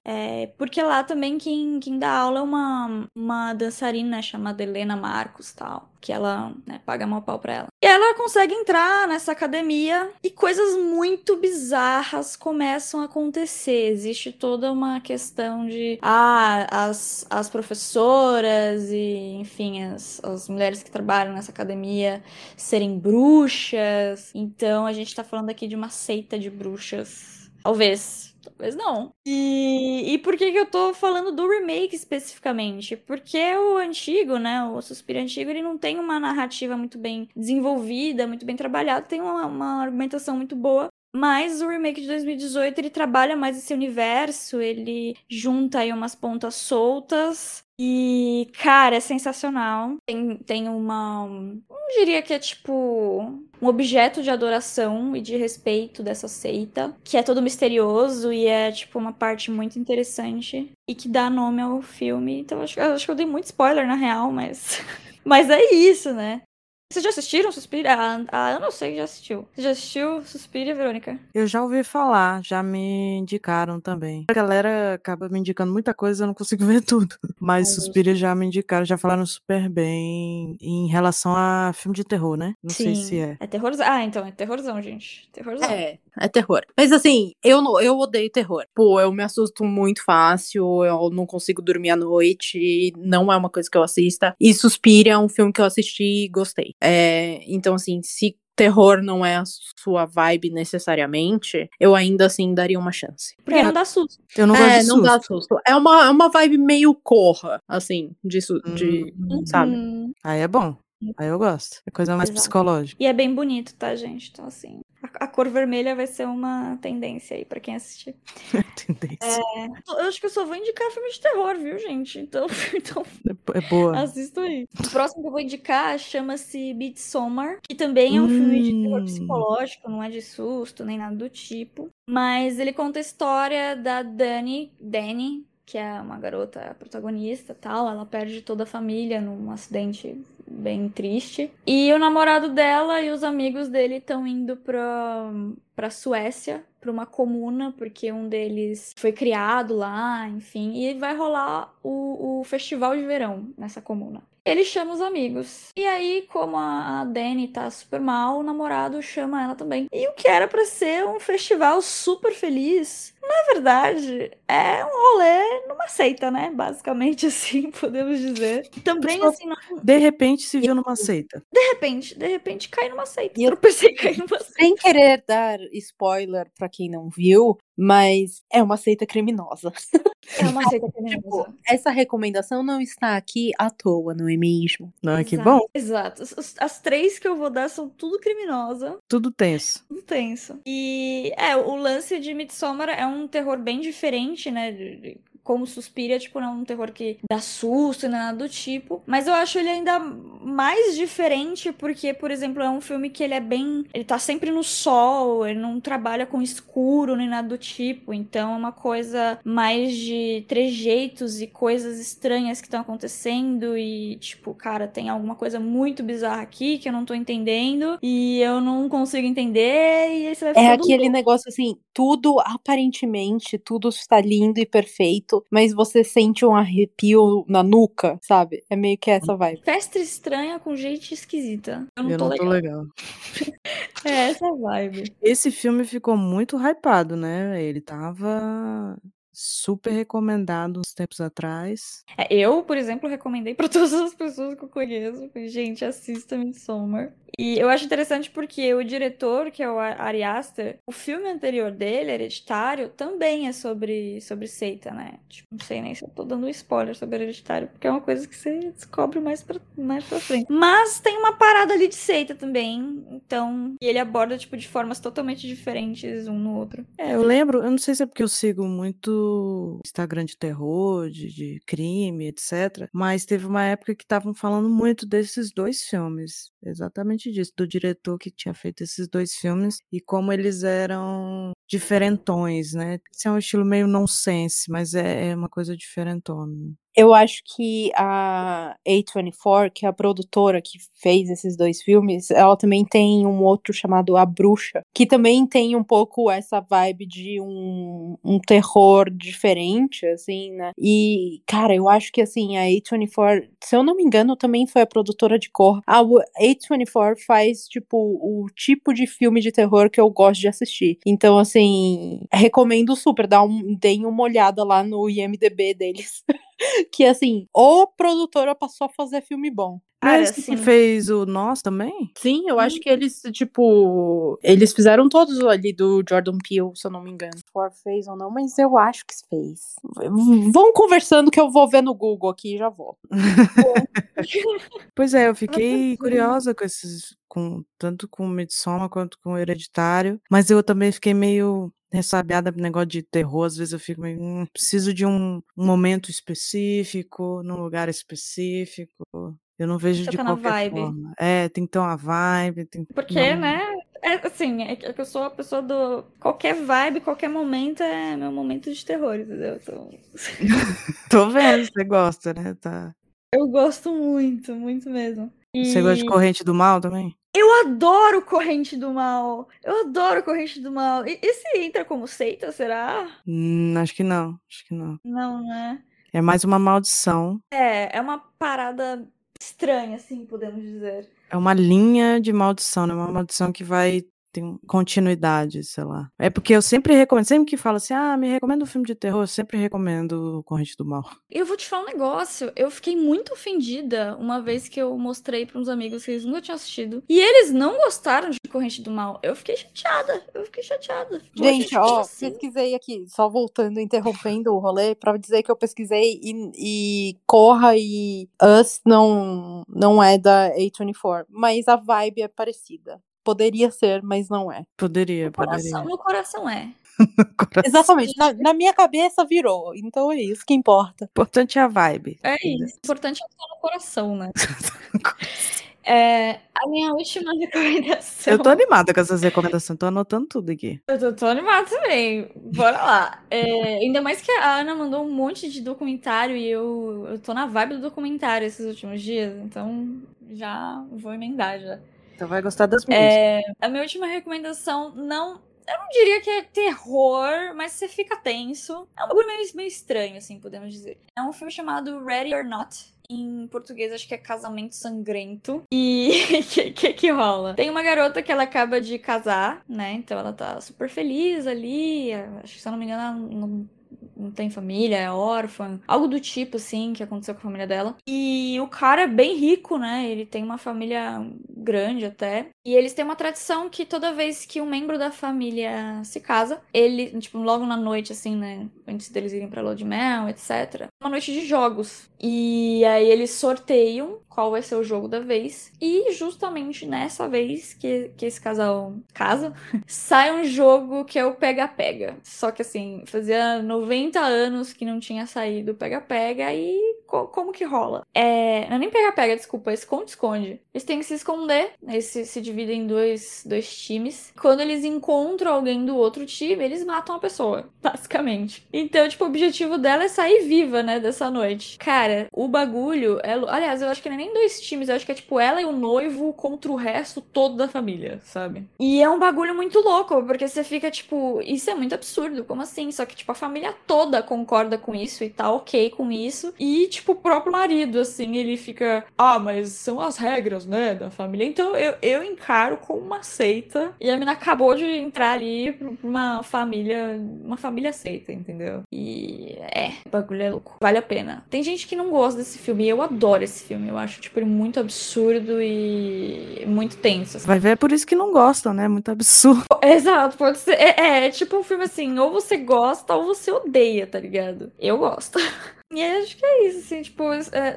porque lá também quem dá aula é uma dançarina chamada Helena Marcos, tal, que ela, né, paga mó pau pra ela. E ela consegue entrar nessa academia e coisas muito bizarras começam a acontecer. Existe toda uma questão de as professoras e, enfim, as mulheres que trabalham nessa academia serem bruxas. Então, a gente tá falando aqui de uma seita de bruxas. Talvez não. E por que eu tô falando do remake especificamente? Porque o antigo, né, o Suspiria antigo, ele não tem uma narrativa muito bem desenvolvida, muito bem trabalhada, tem uma argumentação muito boa. Mas o remake de 2018, ele trabalha mais esse universo, ele junta aí umas pontas soltas, E, cara, é sensacional. Tem uma... Não diria que é, tipo, um objeto de adoração e de respeito dessa seita, que é todo misterioso e é, tipo, uma parte muito interessante e que dá nome ao filme. Então, acho que eu dei muito spoiler, na real, mas... mas é isso, né? Vocês já assistiram Suspiria? Ah, eu não sei que já assistiu. Você já assistiu Suspiria, Verônica? Eu já ouvi falar, já me indicaram também. A galera acaba me indicando muita coisa, eu não consigo ver tudo. Mas Suspiria já me indicaram, já falaram super bem em relação a filme de terror, né? Não sei se é. É terrorzão. Ah, então, é terrorzão, gente. Terrorzão. É terror. Mas assim, eu odeio terror. Pô, eu me assusto muito fácil, eu não consigo dormir à noite, não é uma coisa que eu assista. E Suspiria é um filme que eu assisti e gostei. Então, assim, se terror não é a sua vibe necessariamente, eu ainda assim daria uma chance. Porque não dá susto. Eu não gosto de susto. Não dá susto. É uma vibe meio Corra, assim, de sabe? Aí é bom. Aí eu gosto. É coisa mais psicológica. E é bem bonito, tá, gente? Então, assim, a cor vermelha vai ser uma tendência aí pra quem assistir. Tendência. Eu acho que eu só vou indicar filme de terror, viu, gente? Então é boa. Assista aí. O próximo que eu vou indicar chama-se Midsommar, que também é um filme de terror psicológico, não é de susto, nem nada do tipo. Mas ele conta a história da Dani, que é uma garota protagonista e tal. Ela perde toda a família num acidente bem triste. E o namorado dela e os amigos dele estão indo pra Suécia, pra uma comuna, porque um deles foi criado lá, enfim. E vai rolar o festival de verão nessa comuna. Ele chama os amigos. E aí, como a Dani tá super mal, o namorado chama ela também. E o que era pra ser um festival super feliz, na verdade, é um rolê numa seita, né? Basicamente, assim, podemos dizer. Também, assim... Não... De repente se viu numa seita. De repente cai numa seita. Eu pensei em cair numa seita. Sem querer dar spoiler pra quem não viu, mas é uma seita criminosa. É uma seita criminosa. Tipo, essa recomendação não está aqui à toa, não é mesmo? Não, é que bom. Exato. As três que eu vou dar são tudo criminosa. Tudo tenso. Tudo tenso. E, o lance de Midsommar é um terror bem diferente, né? Como Suspiria, tipo, não é um terror que dá susto e nada do tipo. Mas eu acho ele ainda mais diferente porque, por exemplo, é um filme que ele é bem... Ele tá sempre no sol, ele não trabalha com escuro nem nada do tipo. Então é uma coisa mais de trejeitos e coisas estranhas que estão acontecendo. E, tipo, cara, tem alguma coisa muito bizarra aqui que eu não tô entendendo. E eu não consigo entender. E aí você vai ficar aquele negócio assim, tudo aparentemente, tudo está lindo e perfeito. Mas você sente um arrepio na nuca, sabe? É meio que essa vibe. Festa estranha com gente esquisita. Eu não tô legal. É essa vibe. Esse filme ficou muito hypado, né? Ele tava... super recomendado uns tempos atrás. Eu, por exemplo, recomendei pra todas as pessoas que eu conheço. Gente, assista Midsommar. E eu acho interessante porque o diretor, que é o Ari Aster, o filme anterior dele, Hereditário, também é sobre seita, né? Tipo, não sei nem se eu tô dando um spoiler sobre Hereditário, porque é uma coisa que você descobre mais pra frente. Mas tem uma parada ali de seita também, então... E ele aborda, tipo, de formas totalmente diferentes um no outro. Eu lembro, eu não sei se é porque eu sigo muito Instagram de terror, de crime, etc. Mas teve uma época que estavam falando muito desses dois filmes. Exatamente disso. Do diretor que tinha feito esses dois filmes e como eles eram diferentões, né? Esse é um estilo meio nonsense, mas é uma coisa diferentona. Eu acho que a A24, que é a produtora que fez esses dois filmes, ela também tem um outro chamado A Bruxa, que também tem um pouco essa vibe de um terror diferente, assim, né? E, cara, eu acho que, assim, a A24, se eu não me engano, também foi a produtora de Corra. A A24 faz, tipo, o tipo de filme de terror que eu gosto de assistir. Então, assim, recomendo super, deem uma olhada lá no IMDB deles. Que, assim, ou produtora passou a fazer filme bom. Mas que assim, fez o Nós também? Sim, eu acho que eles, tipo... Eles fizeram todos ali do Jordan Peele, se eu não me engano. For fez ou não, mas eu acho que fez. Vão conversando que eu vou ver no Google aqui e já volto. Pois é, eu fiquei curiosa com esses, tanto com o Midsommar quanto com o Hereditário, mas eu também fiquei meio ressabiada pro negócio de terror. Às vezes eu fico meio, preciso de um momento específico, num lugar específico. Eu não vejo de qualquer forma. É, tem que ter uma vibe. Porque, né? É, assim, é que eu sou a pessoa do... Qualquer vibe, qualquer momento é meu momento de terror, entendeu? Tô vendo, você gosta, né? Tá. Eu gosto muito, muito mesmo. E... Você gosta de Corrente do Mal também? Eu adoro Corrente do Mal! Eu adoro Corrente do Mal! E se entra como seita, será? Acho que não, Não, né? É mais uma maldição. É uma parada... estranha, assim, podemos dizer. É uma linha de maldição, né? Uma maldição que vai ter continuidade, sei lá. É porque eu sempre recomendo, sempre que fala assim, me recomenda um filme de terror, eu sempre recomendo Corrente do Mal. Eu vou te falar um negócio, eu fiquei muito ofendida uma vez que eu mostrei pra uns amigos que eles nunca tinham assistido, e eles não gostaram de Corrente do Mal. Eu fiquei chateada, Gente, pesquisei aqui, só voltando, interrompendo o rolê, pra dizer que eu pesquisei e Corra e Us não é da A24, mas a vibe é parecida. Poderia ser, mas não é. No coração é. No coração. Exatamente. Na minha cabeça virou. Então é isso que importa. Importante é a vibe. É isso. Importante é estar no coração, né? A minha última recomendação... Eu tô animada com essas recomendações, tô anotando tudo aqui. Eu tô animada também, bora lá. Ainda mais que a Ana mandou um monte de documentário e eu tô na vibe do documentário esses últimos dias, então já vou emendar já. Então vai gostar das minhas. A minha última recomendação, eu não diria que é terror, mas você fica tenso. É um bagulho meio estranho, assim, podemos dizer. É um filme chamado Ready or Not. Em português, acho que é Casamento Sangrento. E o que rola? Tem uma garota que ela acaba de casar, né? Então ela tá super feliz ali. Acho que, se eu não me engano, ela não tem família, é órfã. Algo do tipo, assim, que aconteceu com a família dela. E o cara é bem rico, né? Ele tem uma família grande até. E eles têm uma tradição que toda vez que um membro da família se casa, ele, tipo, logo na noite, assim, né? Antes deles irem pra lua de mel, etc. Uma noite de jogos. E aí eles sorteiam qual vai ser o jogo da vez. E justamente nessa vez que esse casal casa, sai um jogo que é o pega-pega. Só que, assim, fazia 90 anos que não tinha saído o pega-pega e como que rola? Não é nem pega-pega, desculpa, é esconde-esconde. Eles têm que se esconder, eles se dividem em dois times. Quando eles encontram alguém do outro time, eles matam a pessoa, basicamente. Então, tipo, o objetivo dela é sair viva, né, dessa noite. Cara, o bagulho é... Aliás, eu acho que não é nem dois times, eu acho que é tipo ela e o noivo contra o resto todo da família, sabe? E é um bagulho muito louco, porque você fica, tipo, isso é muito absurdo, como assim? Só que, tipo, a família toda concorda com isso e tá ok com isso. E, tipo, o próprio marido, assim, ele fica... mas são as regras, né, da família. Então, eu encaro como uma seita. E a mina acabou de entrar ali pra uma família seita, entendeu? E o bagulho é louco. Vale a pena. Tem gente que não gosta desse filme. E eu adoro esse filme. Eu acho, tipo, ele muito absurdo e muito tenso. Assim. Vai ver, é por isso que não gostam, né? Muito absurdo. Exato, pode ser. É tipo um filme assim, ou você gosta ou você odeia, tá ligado? Eu gosto. E acho que é isso, assim, tipo,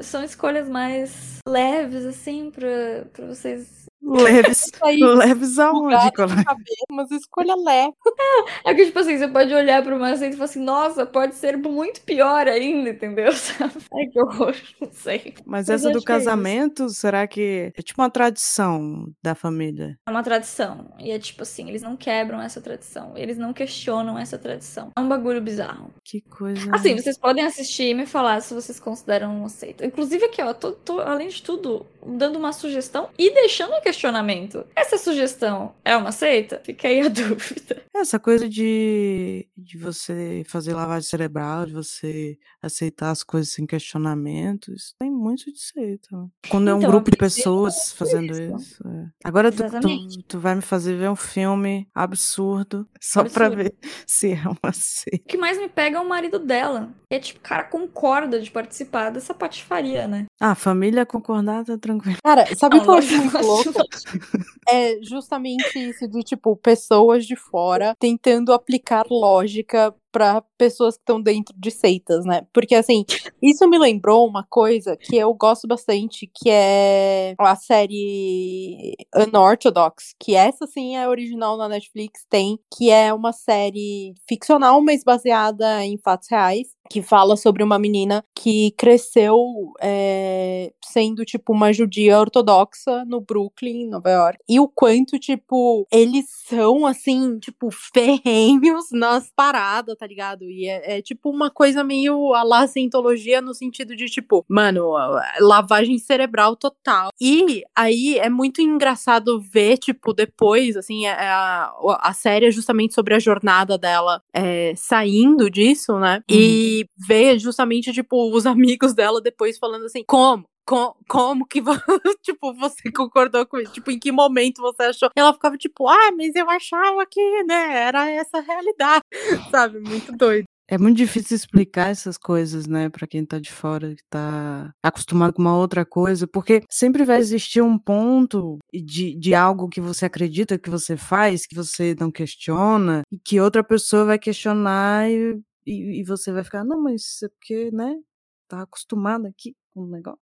são escolhas mais leves, assim, pra vocês... Leves aonde, colega? Mas escolha leve. É que, tipo assim, você pode olhar pra uma seita e falar assim, nossa, pode ser muito pior ainda, entendeu? Ai, que horror, não sei. Mas essa do casamento, será que é tipo uma tradição da família? É uma tradição, e é tipo assim, eles não quebram essa tradição, eles não questionam essa tradição. É um bagulho bizarro. Que coisa... Assim, vocês podem assistir e me falar se vocês consideram uma seita. Inclusive aqui, ó, tô, além de tudo, dando uma sugestão e deixando a questionamento. Essa sugestão é uma seita? Fica aí a dúvida. Essa coisa de você fazer lavagem cerebral, de você aceitar as coisas sem questionamento, isso tem muito de seita. Quando um grupo de pessoas fazendo isso. Agora tu vai me fazer ver um filme absurdo só pra ver se é uma seita. O que mais me pega é o marido dela. É tipo, o cara concorda de participar dessa patifaria, né? Família concordar, tá tranquilo. Cara, sabe o que eu acho muito louco? É justamente isso do tipo, pessoas de fora tentando aplicar lógica pra pessoas que estão dentro de seitas, né? Porque, assim, isso me lembrou uma coisa que eu gosto bastante, que é a série Unorthodox, que essa, sim, é original na Netflix, tem, que é uma série ficcional, mas baseada em fatos reais, que fala sobre uma menina que cresceu sendo, tipo, uma judia ortodoxa no Brooklyn, Nova York. E o quanto, tipo, eles são, assim, tipo, ferrenhos nas paradas, tá ligado? E é tipo uma coisa meio a la Cientologia no sentido de, tipo, mano, lavagem cerebral total. E aí é muito engraçado ver, tipo, depois, assim, a série é justamente sobre a jornada dela saindo disso, né? E ver justamente, tipo, os amigos dela depois falando assim, como que tipo, você concordou com isso? Tipo, em que momento você achou? Ela ficava tipo, mas eu achava que, né, era essa a realidade, sabe? Muito doido. É muito difícil explicar essas coisas, né, pra quem tá de fora, que tá acostumado com uma outra coisa, porque sempre vai existir um ponto de algo que você acredita, que você faz, que você não questiona, e que outra pessoa vai questionar e você vai ficar, não, mas isso é porque, né, tá acostumado aqui com o negócio.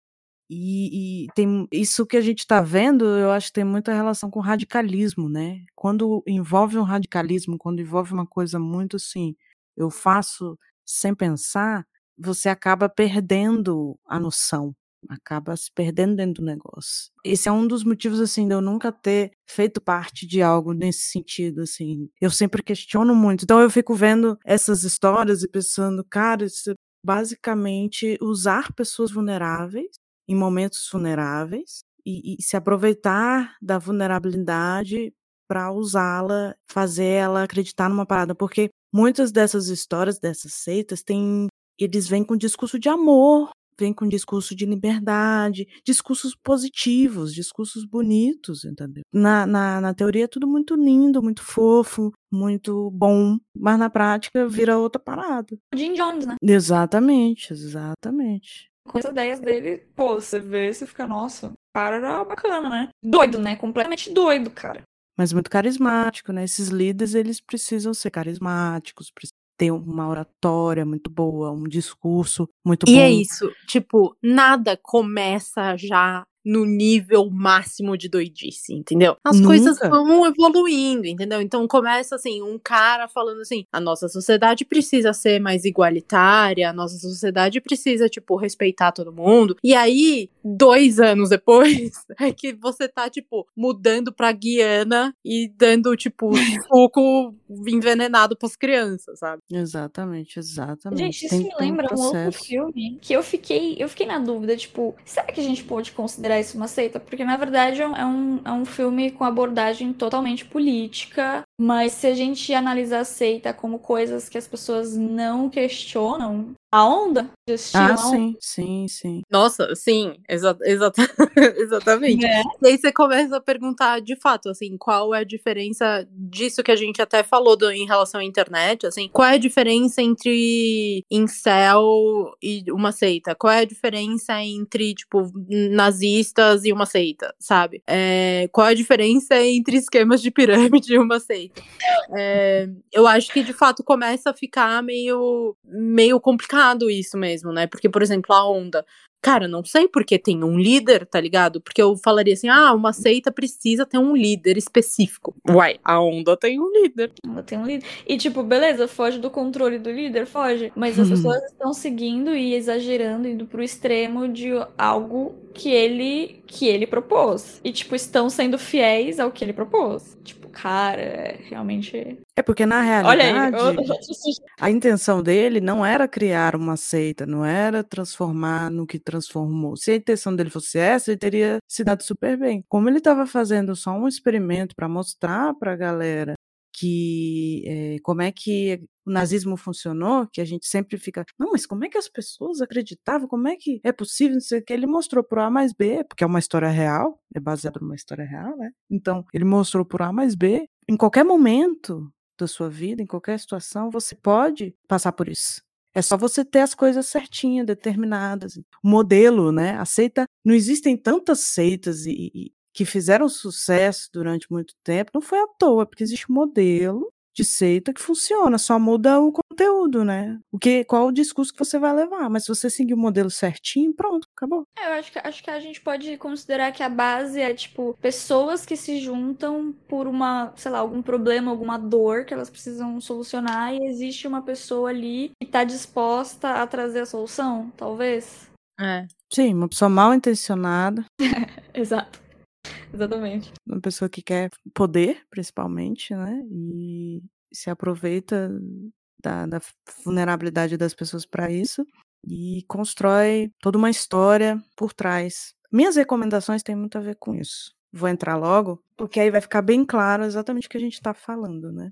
E tem, isso que a gente está vendo, eu acho que tem muita relação com radicalismo, né? Quando envolve um radicalismo, quando envolve uma coisa muito assim, eu faço sem pensar, você acaba perdendo a noção, acaba se perdendo dentro do negócio. Esse é um dos motivos, assim, de eu nunca ter feito parte de algo nesse sentido, assim. Eu sempre questiono muito, então eu fico vendo essas histórias e pensando, cara, isso é basicamente usar pessoas vulneráveis em momentos vulneráveis e se aproveitar da vulnerabilidade para usá-la, fazer ela acreditar numa parada, porque muitas dessas histórias, dessas seitas, eles vêm com discurso de amor, vêm com discurso de liberdade, discursos positivos, discursos bonitos, entendeu? Na teoria é tudo muito lindo, muito fofo, muito bom, mas na prática vira outra parada. O Jim Jones, né? Exatamente, exatamente. Com as ideias dele, pô, você vê, você fica, nossa, cara era bacana, né? Doido, né? Completamente doido, cara. Mas muito carismático, né? Esses líderes, eles precisam ser carismáticos, ter uma oratória muito boa, um discurso muito bom. E é isso, tipo, nada começa já no nível máximo de doidice, entendeu? As coisas vão evoluindo, entendeu? Então começa assim, um cara falando assim, a nossa sociedade precisa ser mais igualitária, a nossa sociedade precisa, tipo, respeitar todo mundo. E aí, 2 anos depois, é que você tá, tipo, mudando pra Guiana e dando, tipo, suco envenenado pras crianças, sabe? Exatamente, exatamente. Gente, isso me lembra um outro filme que eu fiquei na dúvida, tipo, será que a gente pode considerar isso uma seita? Porque, na verdade, é um filme com abordagem totalmente política, mas se a gente analisar a seita como coisas que as pessoas não questionam, a onda? Sim. Nossa, sim, exatamente. É. E aí você começa a perguntar, de fato, assim, qual é a diferença disso que a gente até falou em relação à internet, assim, qual é a diferença entre incel e uma seita? Qual é a diferença entre, tipo, nazistas e uma seita, sabe? Qual é a diferença entre esquemas de pirâmide e uma seita? Eu acho que, de fato, começa a ficar meio complicado isso mesmo, né? Porque, por exemplo, a onda... Cara, não sei porque tem um líder, tá ligado? Porque eu falaria assim, uma seita precisa ter um líder específico. Uai, a onda tem um líder. Ela tem um líder. E tipo, beleza, foge do controle do líder, foge. Mas as pessoas estão seguindo e exagerando, indo pro extremo de algo que ele propôs. E tipo, estão sendo fiéis ao que ele propôs. Tipo, cara, realmente... É porque na realidade, olha aí, a intenção dele não era criar uma seita, não era transformar no que transformou. Se a intenção dele fosse essa, ele teria se dado super bem. Como ele estava fazendo só um experimento para mostrar para a galera como é que o nazismo funcionou, que a gente sempre fica, não, mas como é que as pessoas acreditavam, como é que é possível, não sei o que, ele mostrou por A mais B, porque é uma história real, é baseado numa história real, né? Então, ele mostrou por A mais B, em qualquer momento da sua vida, em qualquer situação, você pode passar por isso. É só você ter as coisas certinhas, determinadas. O modelo, né? A seita, não existem tantas seitas que fizeram sucesso durante muito tempo. Não foi à toa, porque existe um modelo de seita que funciona, só muda o conteúdo, né? Qual o discurso que você vai levar, mas se você seguir o modelo certinho, pronto, acabou. É, eu acho que a gente pode considerar que a base é, tipo, pessoas que se juntam por uma, sei lá, algum problema, alguma dor que elas precisam solucionar e existe uma pessoa ali que tá disposta a trazer a solução, talvez? É. Sim, uma pessoa mal intencionada. Exato. Exatamente. Uma pessoa que quer poder, principalmente, né? E se aproveita da vulnerabilidade das pessoas para isso e constrói toda uma história por trás. Minhas recomendações têm muito a ver com isso. Vou entrar logo, porque aí vai ficar bem claro exatamente o que a gente está falando, né?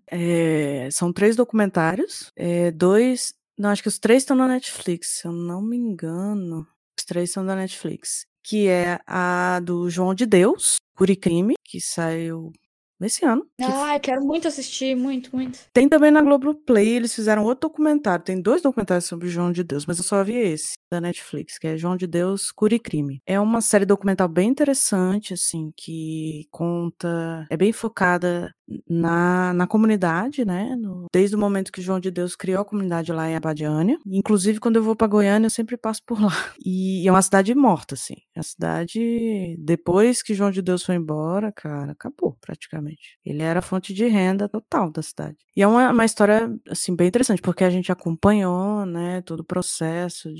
São 3 documentários, 2... Não, acho que os 3 estão na Netflix, se eu não me engano. Os 3 são da Netflix. Que é a do João de Deus, Que Crime, que saiu nesse ano. Eu quero muito assistir, muito, muito. Tem também na Globoplay, eles fizeram outro documentário. Tem 2 documentários sobre o João de Deus, mas eu só vi esse, da Netflix, que é João de Deus, Que Crime. É uma série documental bem interessante, assim, que conta... É bem focada na comunidade, né? Desde o momento que o João de Deus criou a comunidade lá em Abadiânia. Inclusive, quando eu vou pra Goiânia, eu sempre passo por lá. E é uma cidade morta, assim. É uma cidade... Depois que João de Deus foi embora, cara, acabou, praticamente. Ele era a fonte de renda total da cidade. E é uma história, assim, bem interessante, porque a gente acompanhou, né, todo o processo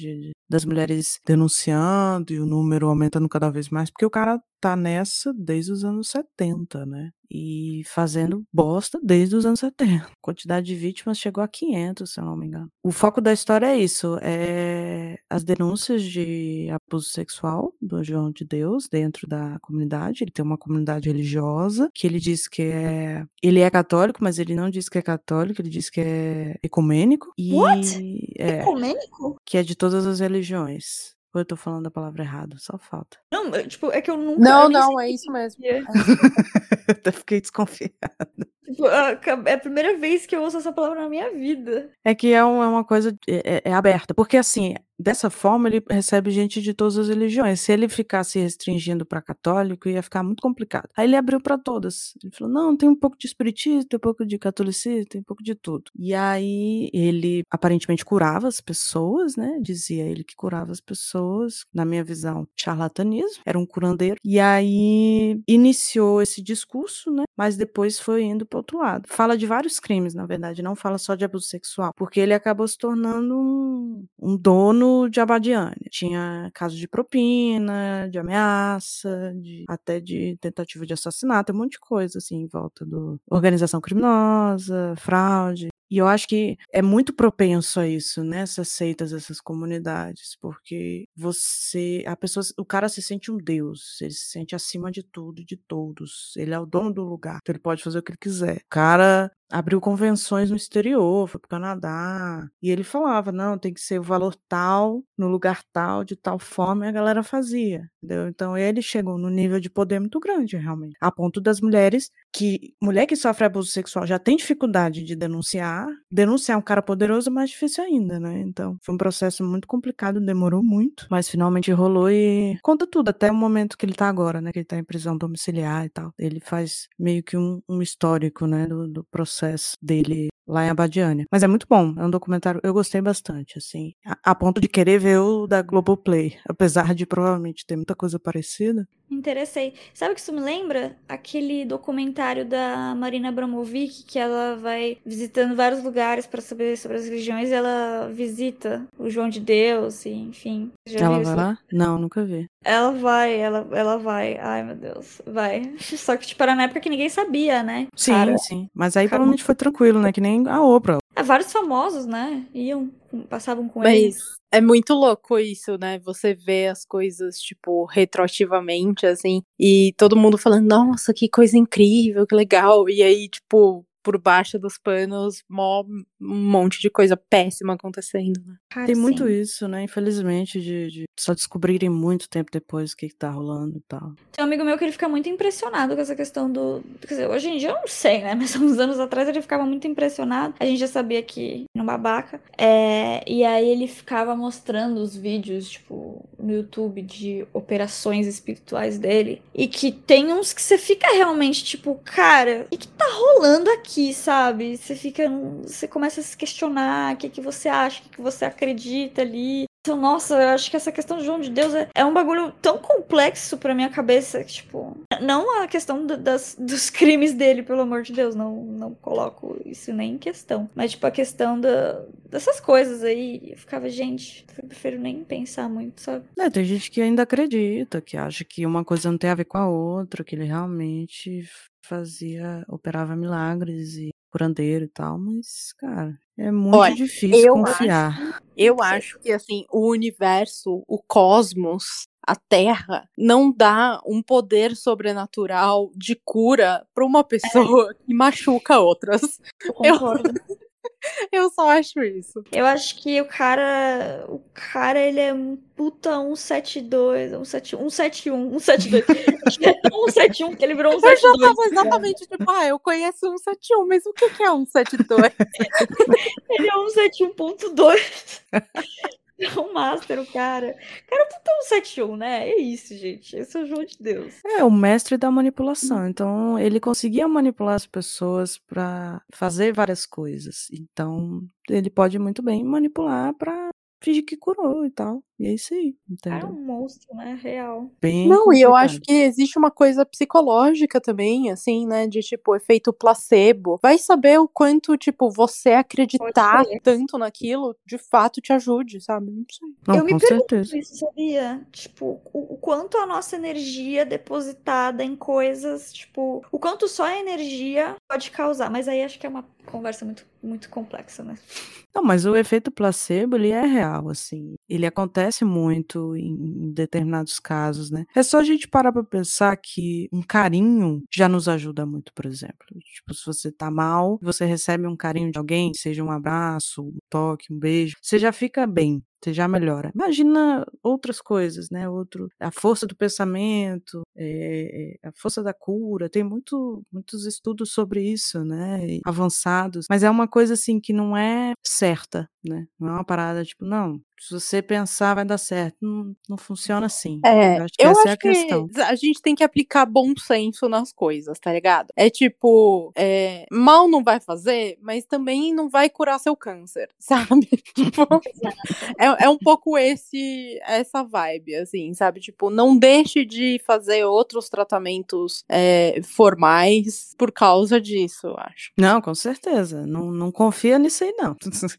das mulheres denunciando e o número aumentando cada vez mais, porque o cara tá nessa desde os anos 70, né? E fazendo bosta desde os anos 70. A quantidade de vítimas chegou a 500, se eu não me engano. O foco da história é isso, é as denúncias de abuso sexual do João de Deus dentro da comunidade. Ele tem uma comunidade religiosa, que ele diz que é... Ele é católico, mas ele não diz que é católico, ele diz que é ecumênico. What? Ecumênico? Que é de todas as religiões. Ou eu tô falando a palavra errada, só falta. Não, tipo, é que eu nunca... Não, é isso mesmo. É. Eu até fiquei desconfiada. Tipo, é a primeira vez que eu ouço essa palavra na minha vida. É que é uma coisa aberta. Porque, assim, dessa forma ele recebe gente de todas as religiões. Se ele ficasse restringindo pra católico, ia ficar muito complicado. Aí ele abriu pra todas. Ele falou, não, tem um pouco de espiritismo, tem um pouco de catolicismo, tem um pouco de tudo. E aí ele aparentemente curava as pessoas, né? Dizia ele que curava as pessoas. Na minha visão, charlatanismo. Era um curandeiro. E aí iniciou esse discurso, né? Mas depois foi indo pro outro lado. Fala de vários crimes, na verdade. Não fala só de abuso sexual. Porque ele acabou se tornando um dono de Abadiânia. Tinha casos de propina, de ameaça, até de tentativa de assassinato, um monte de coisa, assim, em volta do organização criminosa, fraude. E eu acho que é muito propenso a isso, né? Essas seitas, essas comunidades, porque o cara se sente um deus, ele se sente acima de tudo e de todos, ele é o dono do lugar, então ele pode fazer o que ele quiser. O cara abriu convenções no exterior, foi pro Canadá, e ele falava, não, tem que ser o valor tal, no lugar tal, de tal forma, e a galera fazia, entendeu? Então ele chegou num nível de poder muito grande, realmente, a ponto das mulheres, mulher que sofre abuso sexual já tem dificuldade de denunciar um cara poderoso é mais difícil ainda, né? Então, foi um processo muito complicado, demorou muito, mas finalmente rolou e conta tudo, até o momento que ele tá agora, né? Que ele tá em prisão domiciliar e tal. Ele faz meio que um histórico, né? Do processo dele lá em Abadiânia. Mas é muito bom, é um documentário, eu gostei bastante, assim, a ponto de querer ver o da Globoplay, apesar de provavelmente ter muita coisa parecida. Interessei. Sabe o que isso me lembra? Aquele documentário da Marina Abramovic, que ela vai visitando vários lugares pra saber sobre as religiões, e ela visita o João de Deus, e, enfim. Já ela vai lá? Não, nunca vi. Ela vai. Ai, meu Deus. Vai. Só que, tipo, era na época que ninguém sabia, né? Sim, cara, sim. Mas aí provavelmente foi tranquilo, né? Que nem a Oprah. Vários famosos, né? Iam, passavam com eles. É muito louco isso, né? Você vê as coisas, tipo, retroativamente, assim, e todo mundo falando, nossa, que coisa incrível, que legal. E aí, tipo, por baixo dos panos, um monte de coisa péssima acontecendo. Né? Cara, tem muito isso, né? Infelizmente, de só descobrirem muito tempo depois o que tá rolando e tal. Tem um amigo meu que ele fica muito impressionado com essa questão do... Quer dizer, hoje em dia eu não sei, né? Mas há uns anos atrás ele ficava muito impressionado. A gente já sabia que era um babaca. E aí ele ficava mostrando os vídeos, tipo... no YouTube de operações espirituais dele. E que tem uns que você fica realmente tipo, cara, o que tá rolando aqui, sabe? Você fica, você começa a se questionar o que você acha, o que você acredita ali. Então, nossa, eu acho que essa questão de João de Deus é um bagulho tão complexo pra minha cabeça, que, tipo... Não a questão dos crimes dele, pelo amor de Deus, não coloco isso nem em questão. Mas, tipo, a questão dessas coisas aí, eu ficava, gente, eu prefiro nem pensar muito, sabe? É, tem gente que ainda acredita, que acha que uma coisa não tem a ver com a outra, que ele realmente operava milagres e curandeiro e tal, mas, cara... É muito difícil confiar. Eu acho que, assim, o universo, o cosmos, a Terra, não dá um poder sobrenatural de cura pra uma pessoa que machuca outras. Eu só acho isso. Eu acho que o cara, ele é um puta 172, 171, 172. Acho que é tão 171 que ele virou 172. Eu já tava exatamente tipo, eu conheço 171, mas o que é 172? Ele é 171.2. É um master, o cara. O cara puta 171, né? É isso, gente. Esse é o João de Deus. É, o mestre da manipulação. Então, ele conseguia manipular as pessoas pra fazer várias coisas. Então, ele pode muito bem manipular pra fingir que curou e tal. E é isso aí, entendeu? É um monstro, né? Real. Bem não, complicado. E eu acho que existe uma coisa psicológica também, assim, né? De, tipo, efeito placebo. Vai saber o quanto, tipo, você acreditar tanto naquilo, de fato, te ajude, sabe? Não sei. Não, eu me pergunto isso, sabia? Tipo, o quanto a nossa energia depositada em coisas, tipo... O quanto só a energia pode causar. Mas aí acho que é uma conversa muito, muito complexa, né? Não, mas o efeito placebo, ele é real, assim. Ele acontece muito em determinados casos, né? É só a gente parar pra pensar que um carinho já nos ajuda muito, por exemplo. Tipo, se você tá mal, você recebe um carinho de alguém, seja um abraço, um toque, um beijo, você já fica bem. Você já melhora. Imagina outras coisas, né? A força do pensamento, a força da cura. Tem muitos estudos sobre isso, né? E avançados. Mas é uma coisa, assim, que não é certa, né? Não é uma parada, tipo, não, se você pensar vai dar certo. Não, não funciona assim. Eu acho que essa é a questão. A gente tem que aplicar bom senso nas coisas, tá ligado? É tipo, mal não vai fazer, mas também não vai curar seu câncer, sabe? Tipo... É um pouco essa vibe, assim, sabe? Tipo, não deixe de fazer outros tratamentos formais por causa disso, eu acho. Não, com certeza. Não, não confia nisso aí, não.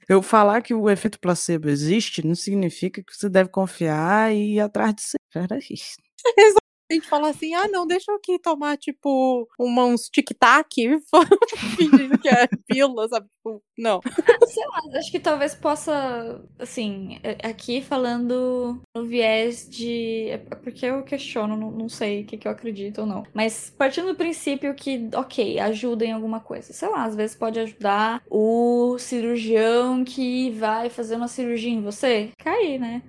Eu falar que o efeito placebo existe não significa que você deve confiar e ir atrás disso. Peraí. A gente fala assim, não, deixa eu aqui tomar, tipo, uns tic-tac, fingindo que é pílula, sabe? Não. Sei lá, acho que talvez possa, assim, aqui falando no viés de... É porque eu questiono, não sei o que eu acredito ou não. Mas partindo do princípio que, ajuda em alguma coisa. Sei lá, às vezes pode ajudar o cirurgião que vai fazer uma cirurgia em você. Cair, né?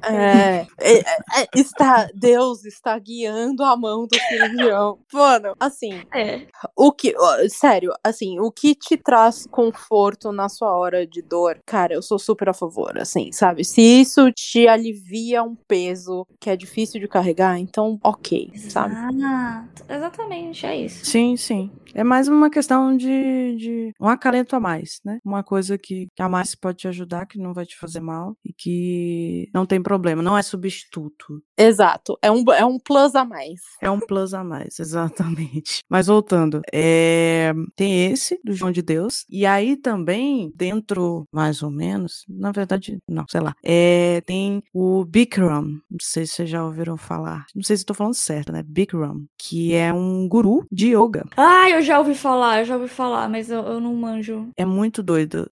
Deus está guiando a mão do cirurgião. Mano, assim... Sério, assim, o que te traz conforto na sua hora de dor, cara, eu sou super a favor, assim, sabe? Se isso te alivia um peso que é difícil de carregar, então, sabe? Exatamente, é isso. Sim, sim. É mais uma questão de um acalento a mais, né? Uma coisa que a mais pode te ajudar, que não vai te fazer mal e que não tem problema, não é substituto. Exato. É um plus a mais. É um plus a mais, exatamente. Mas voltando, tem esse, do João de Deus, e aí também, dentro, mais ou menos, na verdade, não, sei lá, tem o Bikram, não sei se vocês já ouviram falar, não sei se estou falando certo, né, Bikram, que é um guru de yoga. Ah, eu já ouvi falar, mas eu não manjo. É muito doido,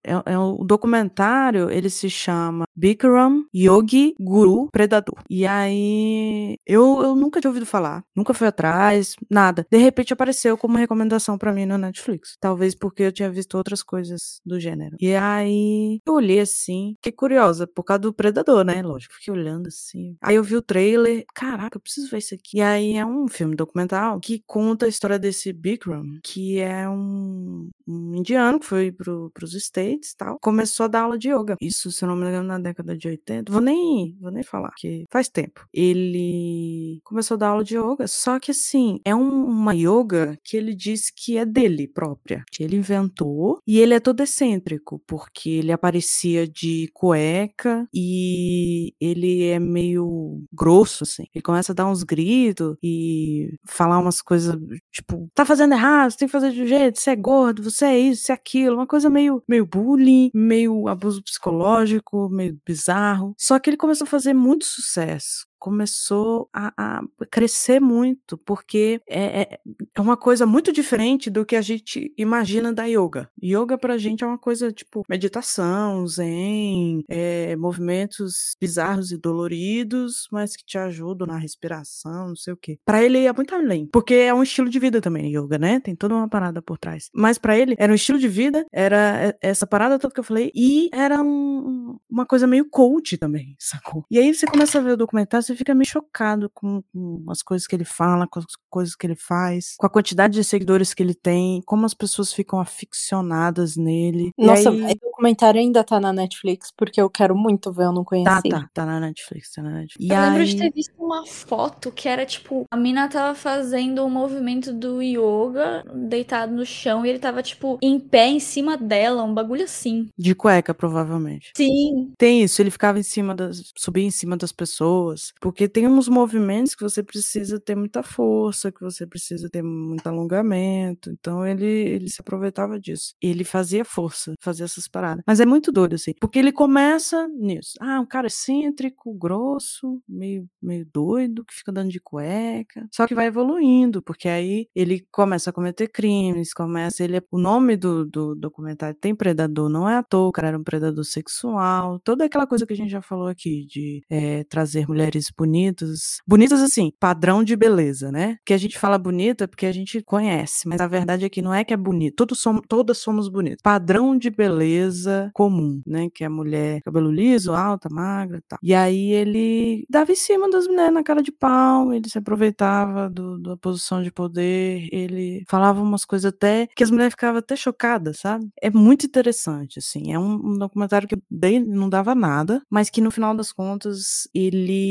o documentário, ele se chama Bikram, Yogi, Guru, Predador. E aí, eu nunca tinha ouvido falar, nunca fui atrás, nada. De repente apareceu como recomendação pra mim no Netflix. Talvez porque eu tinha visto outras coisas do gênero. E aí, eu olhei assim, fiquei curiosa, por causa do Predador, né? Lógico, fiquei olhando assim. Aí eu vi o trailer, caraca, eu preciso ver isso aqui. E aí é um filme documental que conta a história desse Bikram, que é um indiano que foi pros States e tal. Começou a dar aula de yoga. Isso, se eu não me engano, na década de 80. Vou nem falar, porque faz tempo. Ele começou a dar aula de yoga, só que assim, é uma yoga que ele diz que é dele própria, que ele inventou, e ele é todo excêntrico, porque ele aparecia de cueca e ele é meio grosso, assim. Ele começa a dar uns gritos e falar umas coisas, tipo, tá fazendo errado, você tem que fazer de um jeito, você é gordo, você é isso, você é aquilo, uma coisa meio bullying, meio abuso psicológico, meio bizarro. Só que ele começou a fazer muito sucesso. Começou a crescer muito, porque é uma coisa muito diferente do que a gente imagina da yoga. Yoga pra gente é uma coisa tipo meditação, zen, movimentos bizarros e doloridos, mas que te ajudam na respiração, não sei o quê. Pra ele ia muito além, porque é um estilo de vida também, yoga, né? Tem toda uma parada por trás. Mas pra ele era um estilo de vida, era essa parada toda que eu falei, e era uma coisa meio coach também, sacou? E aí você começa a ver o documentário, você fica meio chocado com as coisas que ele fala, com as coisas que ele faz, com a quantidade de seguidores que ele tem, como as pessoas ficam aficionadas nele. Nossa, aí... esse documentário ainda tá na Netflix, porque eu quero muito ver, eu não conheci. Tá na Netflix, E eu lembro de ter visto uma foto que era tipo, a mina tava fazendo um movimento do yoga, deitado no chão, e ele tava tipo, em pé em cima dela, um bagulho assim. De cueca, provavelmente. Sim. Tem isso, ele ficava em cima subia em cima das pessoas, porque tem uns movimentos que você precisa ter muita força, que você precisa ter muito alongamento, então ele se aproveitava disso. Ele fazia força, fazia essas paradas. Mas é muito doido, assim, porque ele começa nisso. Ah, um cara excêntrico, grosso, meio doido, que fica andando de cueca, só que vai evoluindo, porque aí ele começa a cometer crimes, o nome do documentário tem predador, não é à toa, o cara era um predador sexual, toda aquela coisa que a gente já falou aqui, de trazer mulheres bonitas assim, padrão de beleza, né? Que a gente fala bonita porque a gente conhece, mas a verdade é que não é que é bonito, todas somos bonitas. Padrão de beleza comum, né? Que é mulher cabelo liso, alta, magra e tal. E aí ele dava em cima das mulheres na cara de pau, ele se aproveitava da posição de poder, ele falava umas coisas até que as mulheres ficavam até chocadas, sabe? É muito interessante, assim, é um documentário que não dava nada, mas que no final das contas, ele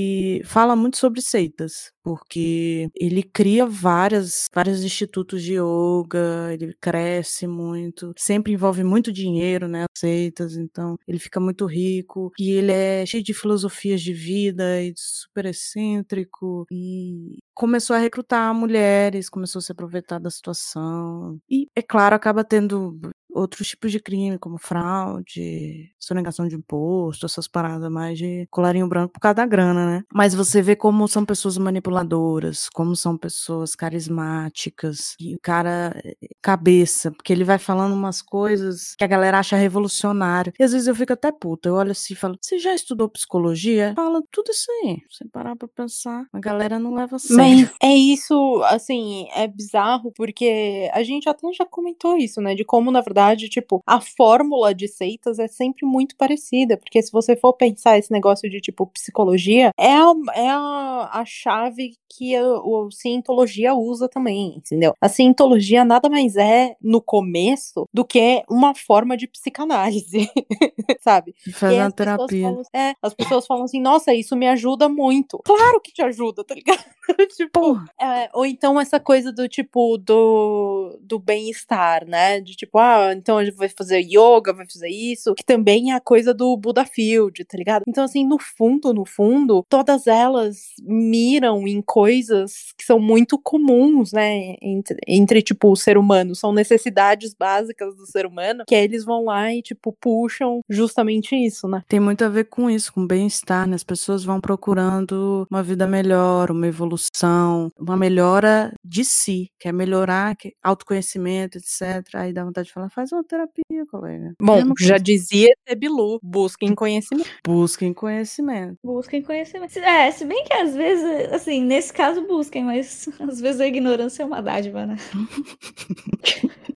fala muito sobre seitas, porque ele cria vários institutos de yoga, ele cresce muito, sempre envolve muito dinheiro, né, seitas, então ele fica muito rico, e ele é cheio de filosofias de vida, e super excêntrico, e começou a recrutar mulheres, começou a se aproveitar da situação, e é claro, acaba tendo outros tipos de crime, como fraude, sonegação de imposto, essas paradas mais de colarinho branco por causa da grana, né? Mas você vê como são pessoas manipuladoras, como são pessoas carismáticas, e o cara cabeça, porque ele vai falando umas coisas que a galera acha revolucionário. E às vezes eu fico até puta, eu olho assim e falo, você já estudou psicologia? Fala tudo isso aí, você parar pra pensar, a galera não leva a sério. Mas é isso, assim, é bizarro, porque a gente até já comentou isso, né, de como, na verdade, tipo, a fórmula de seitas é sempre muito parecida, porque se você for pensar esse negócio de, tipo, psicologia, é a chave que a cientologia usa também, entendeu? A cientologia nada mais é, no começo, do que uma forma de psicanálise, sabe? Fazer uma terapia. As pessoas falam assim, nossa, isso me ajuda muito. Claro que te ajuda, tá ligado? Tipo, ou então essa coisa do, tipo, do bem-estar, né? De, tipo, então a gente vai fazer yoga, vai fazer isso, que também é a coisa do Buddhafield, tá ligado? Então, assim, no fundo, todas elas miram em coisas que são muito comuns, né, entre tipo, o ser humano, são necessidades básicas do ser humano, que aí eles vão lá e, tipo, puxam justamente isso, né? Tem muito a ver com isso, com bem-estar, né? As pessoas vão procurando uma vida melhor, uma evolução, uma melhora de si, quer melhorar, autoconhecimento, etc. Aí dá vontade de falar, faz uma terapia, colega. Bom, já dizia Tebilu, busquem conhecimento. É, se bem que às vezes, assim, nesse caso busquem, mas mas às vezes a ignorância é uma dádiva, né?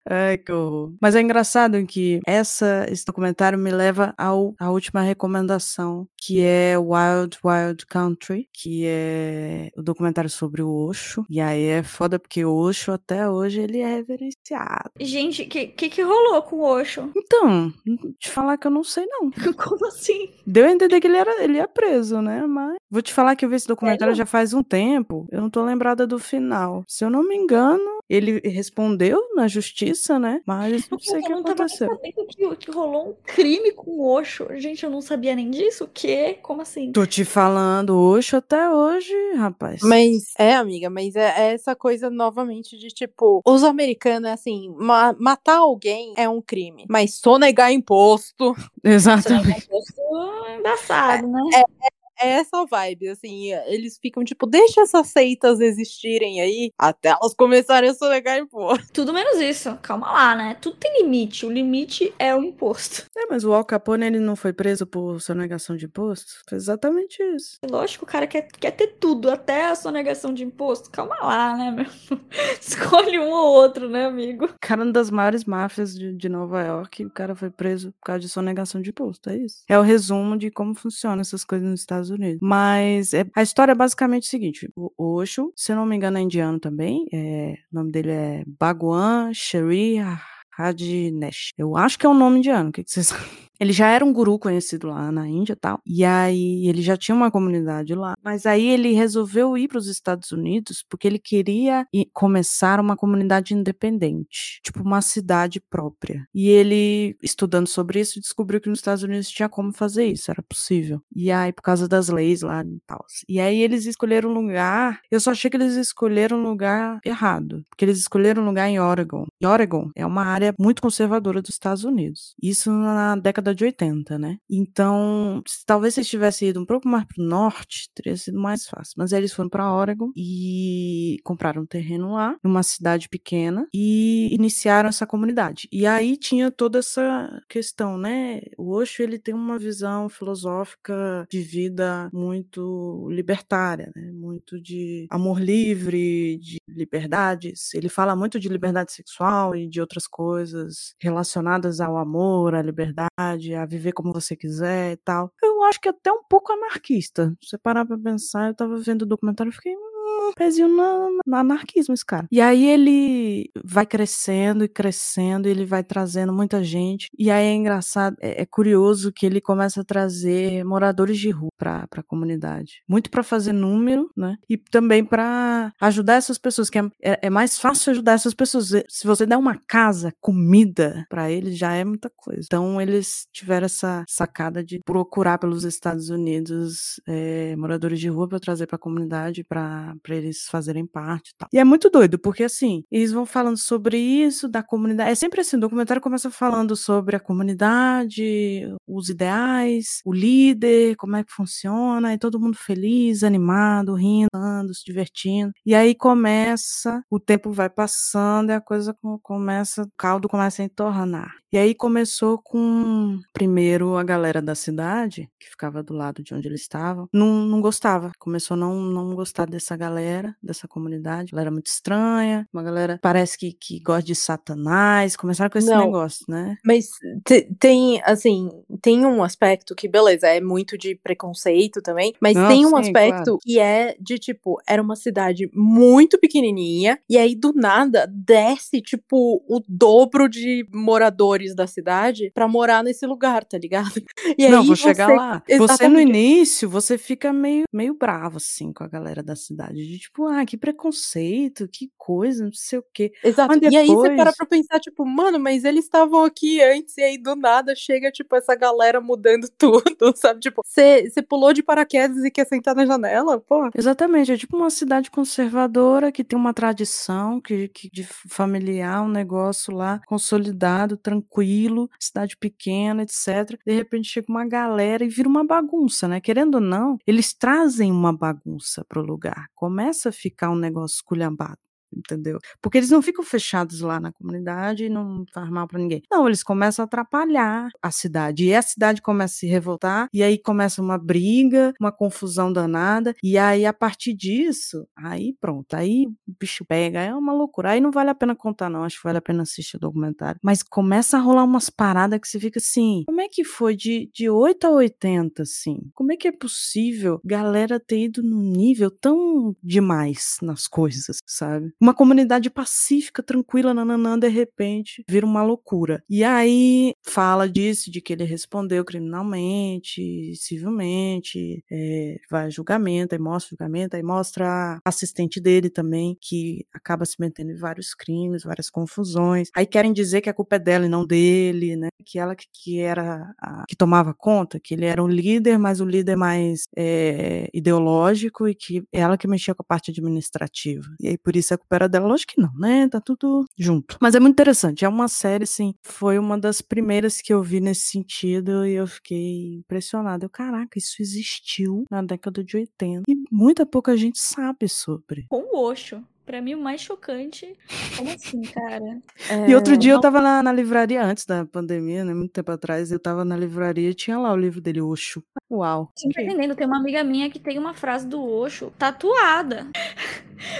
Ai, que horror. Mas é engraçado que esse documentário me leva à última recomendação, que é Wild Wild Country, que é o documentário sobre o Osho. E aí é foda porque o Osho até hoje ele é reverenciado. Gente, o que rolou com o Osho? Então, te falar que eu não sei não. Como assim? Deu a entender que ele é preso, né? Mas vou te falar que eu vi esse documentário já faz um tempo. Eu não tô lembrada do final. Se eu não me engano, ele respondeu na justiça, né? Mas não sei o que aconteceu. Eu não tava que rolou um crime com o Osho. Gente, eu não sabia nem disso. O quê? Como assim? Tô te falando, Osho até hoje, rapaz. Mas, amiga, mas é essa coisa novamente de, tipo, os americanos, assim, matar alguém é um crime, mas sonegar imposto... Exatamente. Sonegar imposto é embaçado, né? É essa vibe, assim, eles ficam tipo, deixa essas seitas existirem aí, até elas começarem a sonegar imposto. Tudo menos isso, calma lá, né? Tudo tem limite, o limite é o imposto. É, mas o Al Capone, ele não foi preso por sonegação de imposto? Foi exatamente isso. Lógico, o cara quer ter tudo, até a sonegação de imposto, calma lá, né, meu? Escolhe um ou outro, né, amigo? Cara, uma das maiores máfias de Nova York, o cara foi preso por causa de sonegação de imposto, é isso. É o resumo de como funcionam essas coisas nos Estados Unidos. Mas a história é basicamente o seguinte: o Osho, se eu não me engano é indiano também, o nome dele é Bhagwan Shree Rajneesh. Eu acho que é um nome indiano, o que vocês sabem? Ele já era um guru conhecido lá na Índia e tal. E aí ele já tinha uma comunidade lá. Mas aí ele resolveu ir para os Estados Unidos porque ele queria começar uma comunidade independente. Tipo uma cidade própria. E ele, estudando sobre isso, descobriu que nos Estados Unidos tinha como fazer isso. Era possível. E aí, por causa das leis lá e tal. E aí eles escolheram um lugar... Eu só achei que eles escolheram um lugar errado. Porque eles escolheram um lugar em Oregon. E Oregon é uma área muito conservadora dos Estados Unidos. Isso na década de 80, né? Então, talvez se eles tivessem ido um pouco mais pro norte, teria sido mais fácil. Mas aí eles foram pra Oregon e compraram um terreno lá, numa cidade pequena, e iniciaram essa comunidade. E aí tinha toda essa questão, né? O Osho, ele tem uma visão filosófica de vida muito libertária, né? Muito de amor livre, de liberdades. Ele fala muito de liberdade sexual e de outras coisas relacionadas ao amor, à liberdade, a viver como você quiser e tal. Eu acho que até um pouco anarquista. Se você parar pra pensar, eu tava vendo o documentário e fiquei... pezinho no anarquismo, esse cara. E aí ele vai crescendo e crescendo, e ele vai trazendo muita gente, e aí é engraçado, é curioso que ele começa a trazer moradores de rua pra comunidade. Muito pra fazer número, né? E também pra ajudar essas pessoas, que é mais fácil ajudar essas pessoas. Se você der uma casa, comida pra eles, já é muita coisa. Então eles tiveram essa sacada de procurar pelos Estados Unidos moradores de rua pra trazer pra comunidade, pra eles fazerem parte e tal. E é muito doido, porque assim, eles vão falando sobre isso, da comunidade. É sempre assim, o documentário começa falando sobre a comunidade, os ideais, o líder, como é que funciona, e todo mundo feliz, animado, rindo, andando, se divertindo. E aí começa, o tempo vai passando e a coisa começa, o caldo começa a entornar. E aí começou com, primeiro, a galera da cidade, que ficava do lado de onde eles estavam, não gostava. Começou a não gostar dessa galera, dessa comunidade. Ela era muito estranha, uma galera parece que gosta de Satanás. Começaram com esse negócio, né? Mas tem, assim, tem um aspecto que, beleza, é muito de preconceito também, mas tem um aspecto que é de, tipo, era uma cidade muito pequenininha, e aí, do nada, desce, tipo, o dobro de moradores da cidade pra morar nesse lugar, tá ligado? E não, aí vou chegar lá. Exatamente. Você no início, você fica meio bravo, assim, com a galera da cidade. De tipo, que preconceito, que coisa, não sei o quê. Exato. Mas depois... E aí você para pra pensar, tipo, mano, mas eles estavam aqui antes, e aí do nada chega, tipo, essa galera mudando tudo, sabe? Tipo, você pulou de paraquedas e quer sentar na janela, pô. Exatamente, é tipo uma cidade conservadora que tem uma tradição que de familiar, um negócio lá consolidado, tranquilo. Cidade pequena, etc. De repente chega uma galera e vira uma bagunça, né? Querendo ou não, eles trazem uma bagunça pro lugar. Começa a ficar um negócio esculhambado. entendeu? Porque eles não ficam fechados lá na comunidade e não faz mal pra ninguém. Não, eles começam a atrapalhar a cidade, e a cidade começa a se revoltar, e aí começa uma briga, uma confusão danada, e aí a partir disso, aí pronto, aí o bicho pega, é uma loucura, aí não vale a pena contar não, acho que vale a pena assistir o documentário, mas começa a rolar umas paradas que você fica assim, como é que foi de 8 a 80, assim? Como é que é possível galera ter ido num nível tão demais nas coisas, sabe? Uma comunidade pacífica, tranquila, nananã, de repente, vira uma loucura. E aí, fala disso, de que ele respondeu criminalmente, civilmente, vai a julgamento, aí mostra o julgamento, aí mostra a assistente dele também, que acaba se metendo em vários crimes, várias confusões. Aí querem dizer que a culpa é dela e não dele, né? Que ela que era a que tomava conta, que ele era um líder, mas o líder mais ideológico, e que ela que mexia com a parte administrativa. E aí, por isso, a culpa era dela. Lógico que não, né? Tá tudo junto. Mas é muito interessante. É uma série, assim, foi uma das primeiras que eu vi nesse sentido, e eu fiquei impressionada. Eu, caraca, isso existiu na década de 80. E muita pouca gente sabe sobre. Com o Osho. Pra mim, o mais chocante... Como assim, cara? E outro dia eu tava na livraria, antes da pandemia, né? Muito tempo atrás, eu tava na livraria e tinha lá o livro dele, Osho. Uau. Você não tá entendendo? Tem uma amiga minha que tem uma frase do Osho tatuada.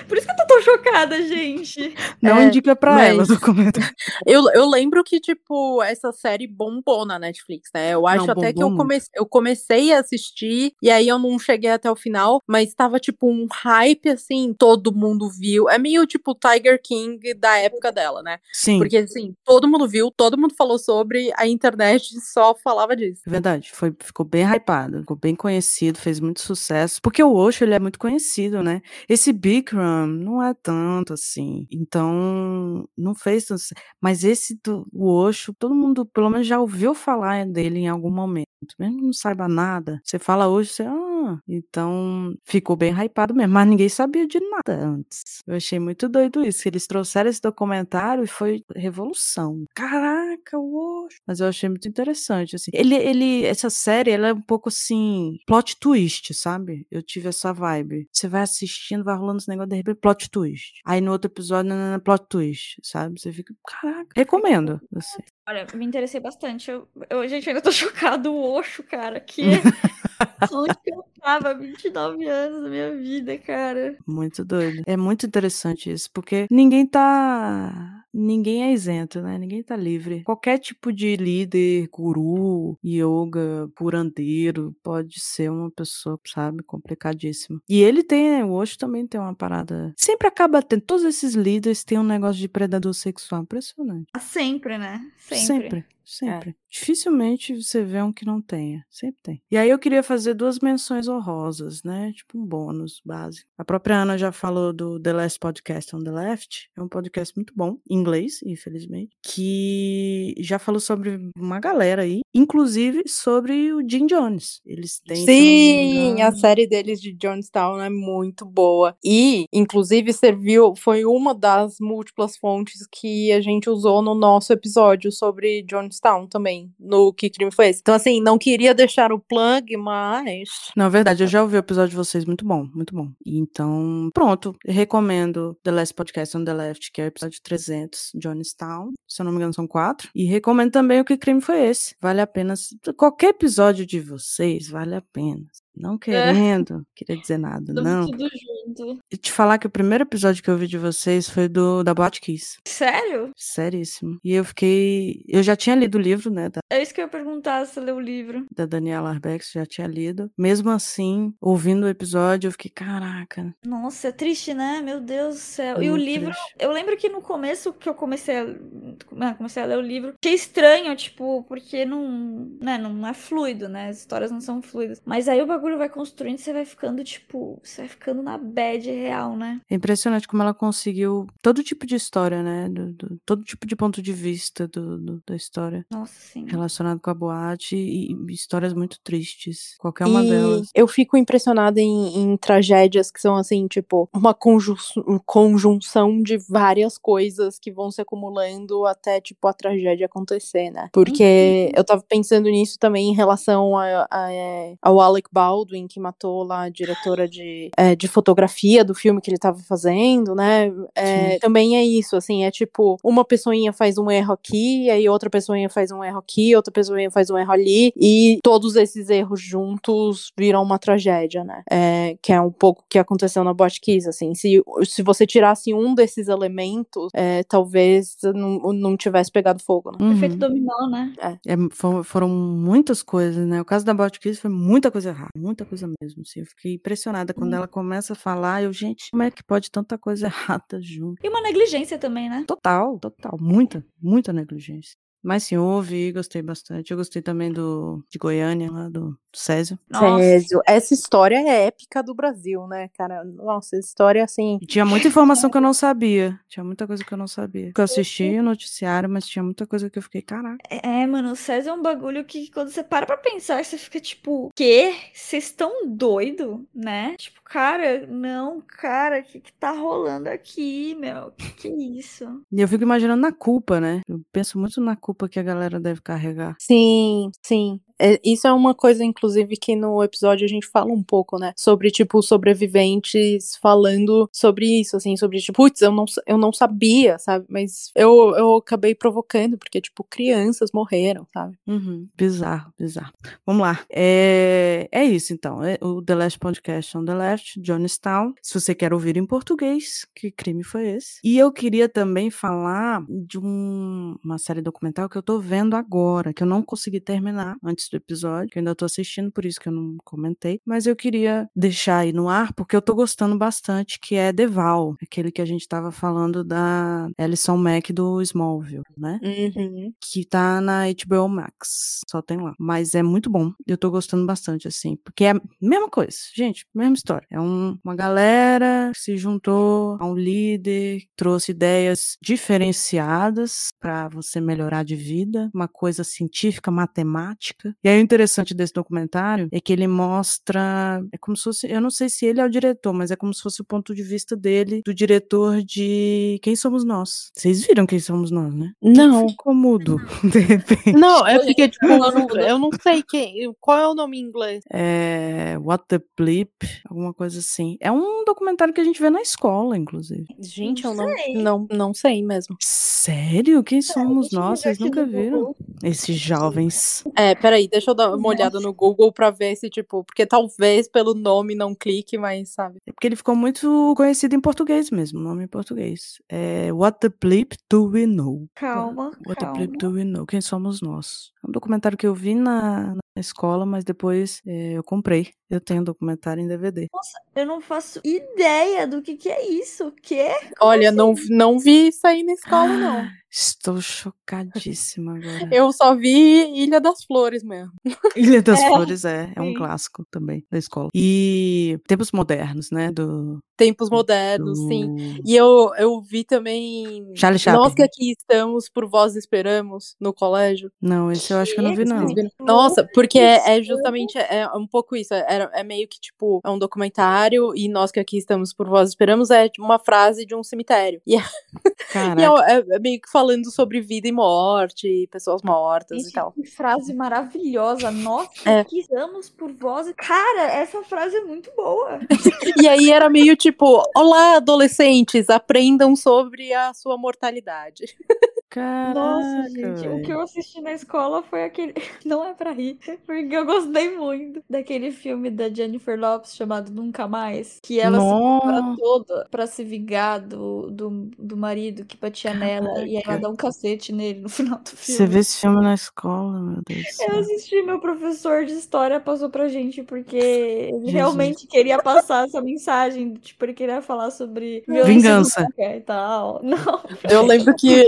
Por isso que eu tô tão chocada, gente. Não indica pra ela o documentário. Eu lembro que, tipo, essa série bombou na Netflix, né? Eu acho até que eu comecei a assistir, e aí eu não cheguei até o final, mas tava, tipo, um hype, assim, todo mundo viu. É meio tipo Tiger King da época dela, né? Sim. Porque, assim, todo mundo viu, todo mundo falou sobre, a internet só falava disso. Verdade. Ficou bem hypado, ficou bem conhecido, fez muito sucesso. Porque o Osho, ele é muito conhecido, né? Esse Bikram não é tanto, assim. Então, não fez tanto. Mas esse do Osho, todo mundo, pelo menos, já ouviu falar dele em algum momento. Mesmo que não saiba nada. Você fala hoje, você... Então, ficou bem hypado mesmo. Mas ninguém sabia de nada antes. Eu achei muito doido isso. Eles trouxeram esse documentário e foi revolução. Caraca, uou! Mas eu achei muito interessante, assim. Essa série, ela é um pouco assim... Plot twist, sabe? Eu tive essa vibe. Você vai assistindo, vai rolando esse negócio, de repente, plot twist. Aí no outro episódio, plot twist, sabe? Você fica... Caraca! Recomendo, assim. Olha, me interessei bastante. Gente, eu ainda tô chocado. O Osho, cara, que... Onde eu tava, 29 anos da minha vida, cara. Muito doido. É muito interessante isso, porque ninguém é isento, né? Ninguém tá livre. Qualquer tipo de líder, guru, yoga, curandeiro, pode ser uma pessoa, sabe, complicadíssima. E ele tem, né? O Osho também tem uma parada. Sempre acaba tendo. Todos esses líderes têm um negócio de predador sexual impressionante. Sempre, né? Sempre. Dificilmente você vê um que não tenha. Sempre tem. E aí eu queria fazer duas menções honrosas, né? Tipo um bônus básico. A própria Ana já falou do The Last Podcast on the Left. É um podcast muito bom, em inglês, infelizmente, que já falou sobre uma galera aí, inclusive sobre o Jim Jones. Eles têm... Sim, a série deles de Jonestown é muito boa. E, inclusive, foi uma das múltiplas fontes que a gente usou no nosso episódio sobre Jonestown. Também, no Que Crime Foi Esse. Então, assim, não queria deixar o plug, mas... Na verdade, eu já ouvi o episódio de vocês, muito bom, muito bom. Então, pronto, recomendo The Last Podcast on the Left, que é o episódio 300, Jonestown, se eu não me engano são 4, e recomendo também o Que Crime Foi Esse. Vale a pena, qualquer episódio de vocês, vale a pena. Não querendo, queria dizer nada, não. Tudo junto. E te falar que o primeiro episódio que eu vi de vocês foi da Boate Kiss. Sério? Seríssimo. E eu fiquei... Eu já tinha lido o livro, né? É isso que eu ia perguntar, se leu o livro. Da Daniela Arbex, já tinha lido. Mesmo assim, ouvindo o episódio, eu fiquei, caraca. Nossa, é triste, né? Meu Deus do céu. E o livro... Triste. Eu lembro que no começo que eu comecei a ler o livro, achei estranho, tipo, porque não é fluido, né? As histórias não são fluidas. Mas aí o bagulho vai construindo, você vai ficando, tipo, você vai ficando na bad real, né? É impressionante como ela conseguiu todo tipo de história, né? Todo tipo de ponto de vista da história. Nossa, sim. Relacionado com a boate e histórias muito tristes. Qualquer uma delas. Eu fico impressionada em tragédias que são, assim, tipo, uma conjunção de várias coisas que vão se acumulando até, tipo, a tragédia acontecer, né? Porque eu tava pensando nisso também em relação ao Alec Baldwin, que matou lá a diretora de fotografia biografia do filme que ele tava fazendo, né? É, também é isso, assim, é tipo, uma pessoinha faz um erro aqui, aí outra pessoinha faz um erro aqui, outra pessoinha faz um erro ali, e todos esses erros juntos viram uma tragédia, né? É, que é um pouco o que aconteceu na Botkiss, assim, se você tirasse um desses elementos, talvez não tivesse pegado fogo, né? Uhum. Efeito dominó, né? É. Foram muitas coisas, né? O caso da Botkiss foi muita coisa errada, muita coisa mesmo, assim, eu fiquei impressionada quando ela começa a falar, gente, como é que pode tanta coisa errada junto? E uma negligência também, né? Total, muita negligência. Mas sim, ouvi e gostei bastante. Eu gostei também de Goiânia, lá do Césio. Césio, essa história é épica do Brasil, né, cara? Nossa, essa história, assim... Tinha muita informação que eu não sabia. Tinha muita coisa que eu não sabia. Eu assisti o noticiário, mas tinha muita coisa que eu fiquei, caraca. É, mano, o Césio é um bagulho que quando você para pra pensar, você fica tipo, quê? Vocês estão doido, né? Tipo, cara, o que tá rolando aqui, meu? Que é isso? E eu fico imaginando na culpa, né? Eu penso muito na culpa que a galera deve carregar. Sim. Isso é uma coisa, inclusive, que no episódio a gente fala um pouco, né? Sobre, tipo, sobreviventes falando sobre isso, assim, sobre, tipo, putz, eu não sabia, sabe? Mas eu acabei provocando, porque, tipo, crianças morreram, sabe? Uhum. Bizarro. Vamos lá. É isso, então. É o The Last Podcast on the Left, Johnstown. Se você quer ouvir em português, que crime foi esse? E eu queria também falar de uma série documental que eu tô vendo agora, que eu não consegui terminar antes do episódio, que eu ainda tô assistindo, por isso que eu não comentei, mas eu queria deixar aí no ar, porque eu tô gostando bastante, que é Deval, aquele que a gente tava falando da Alison Mack do Smallville, né? Uhum. Que tá na HBO Max, só tem lá, mas é muito bom, eu tô gostando bastante, assim, porque é a mesma coisa, gente, mesma história, é uma galera que se juntou a um líder, trouxe ideias diferenciadas pra você melhorar de vida, uma coisa científica, matemática. E aí o interessante desse documentário é que ele mostra, é como se fosse, eu não sei se ele é o diretor, mas é como se fosse o ponto de vista dele, do diretor de Quem Somos Nós. Vocês viram Quem Somos Nós, né? Não. Ficou mudo, de repente. Não, é porque, tipo, eu não sei qual é o nome em inglês. É What the Bleep, alguma coisa assim. É um documentário que a gente vê na escola, inclusive. Gente, eu não sei mesmo. Sério? Quem Somos Nós? Vocês nunca viram? Google. Esses jovens. Peraí, deixa eu dar uma olhada no Google pra ver se, tipo... Porque talvez pelo nome não clique, mas, sabe? É porque ele ficou muito conhecido em português mesmo, nome em português. É What the Bleep Do We Know? What the Bleep Do We Know? Quem somos nós? É um documentário que eu vi na escola, mas depois eu comprei. Eu tenho um documentário em DVD. Nossa, eu não faço ideia do que é isso. O quê? Olha, não vi isso aí na escola, não. Estou chocadíssima agora. Eu só vi Ilha das Flores mesmo. Ilha das Flores é um clássico também da escola. E Tempos Modernos, né? Tempos Modernos, sim. E eu vi também... Charles Chaplin. Nós que aqui estamos, por vós esperamos, no colégio. Não, esse eu acho que eu não vi, não. Nossa, porque é justamente um pouco isso. É meio que, tipo, é um documentário e nós que aqui estamos, por vós esperamos, é uma frase de um cemitério. E é meio que falando sobre vida e morte, pessoas mortas. Gente, e tal. Que frase maravilhosa. Nós que estamos por vós... Cara, essa frase é muito boa. E aí era meio tipo, olá, adolescentes, aprendam sobre a sua mortalidade. Caraca. Nossa, gente, o que eu assisti na escola foi aquele... Não é pra rir, porque eu gostei muito daquele filme da Jennifer Lopez chamado Nunca Mais, que ela se prepara toda pra se vingar do marido que batia nela e ela dá um cacete nele no final do filme. Você vê esse filme na escola, meu Deus. Eu assisti, meu professor de história passou pra gente, porque ele realmente queria passar essa mensagem, tipo, ele queria falar sobre... Vingança. E tal. Não. Eu lembro que...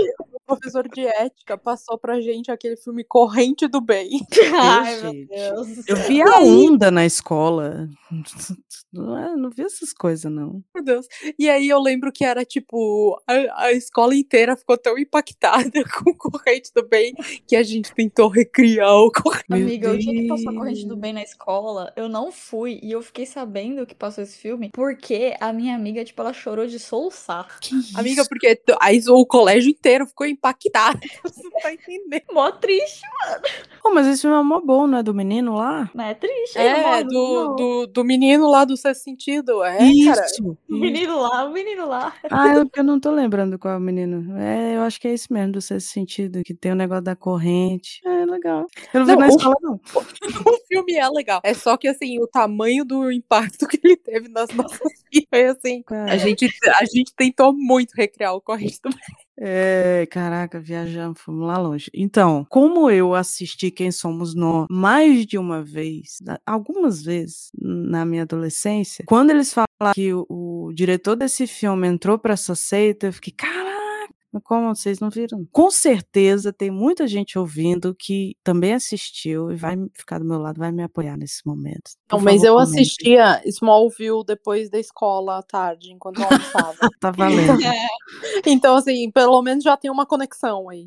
O professor de ética passou pra gente aquele filme Corrente do Bem. Ai, meu Deus. Eu vi A Onda na escola. Não vi essas coisas, não. Meu Deus. E aí eu lembro que era tipo, a escola inteira ficou tão impactada com Corrente do Bem que a gente tentou recriar o Corrente do Bem. Amiga, eu tinha que passar Corrente do Bem na escola. Eu não fui e eu fiquei sabendo que passou esse filme porque a minha amiga, tipo, ela chorou de soluçar. Amiga, porque aí o colégio inteiro ficou impactado. impactada. Você não tá entendendo. Mó triste, mano. Oh, mas esse filme é mó bom, né? Do menino lá? Não é triste. É, do menino lá do Sexto Sentido. É, isso, cara. O menino lá. Ah, eu não tô lembrando qual é o menino. É, eu acho que é esse mesmo, do Sexto Sentido, que tem o negócio da corrente. É, legal. Eu não vi na escola, não. O filme é legal. É só que, assim, o tamanho do impacto que ele teve nas nossas vidas foi, assim, cara. A gente tentou muito recriar o Corrente do Mal. É, caraca, viajamos, fomos lá longe. Então, como eu assisti Quem Somos Nós mais de uma vez, algumas vezes na minha adolescência, quando eles falaram que o diretor desse filme entrou pra essa seita, eu fiquei, caraca, como vocês não viram? Com certeza tem muita gente ouvindo que também assistiu e vai ficar do meu lado, vai me apoiar nesse momento. Não, mas eu assistia Smallville depois da escola à tarde, enquanto eu almoçava. Tá valendo. É. Então, assim, pelo menos já tem uma conexão aí.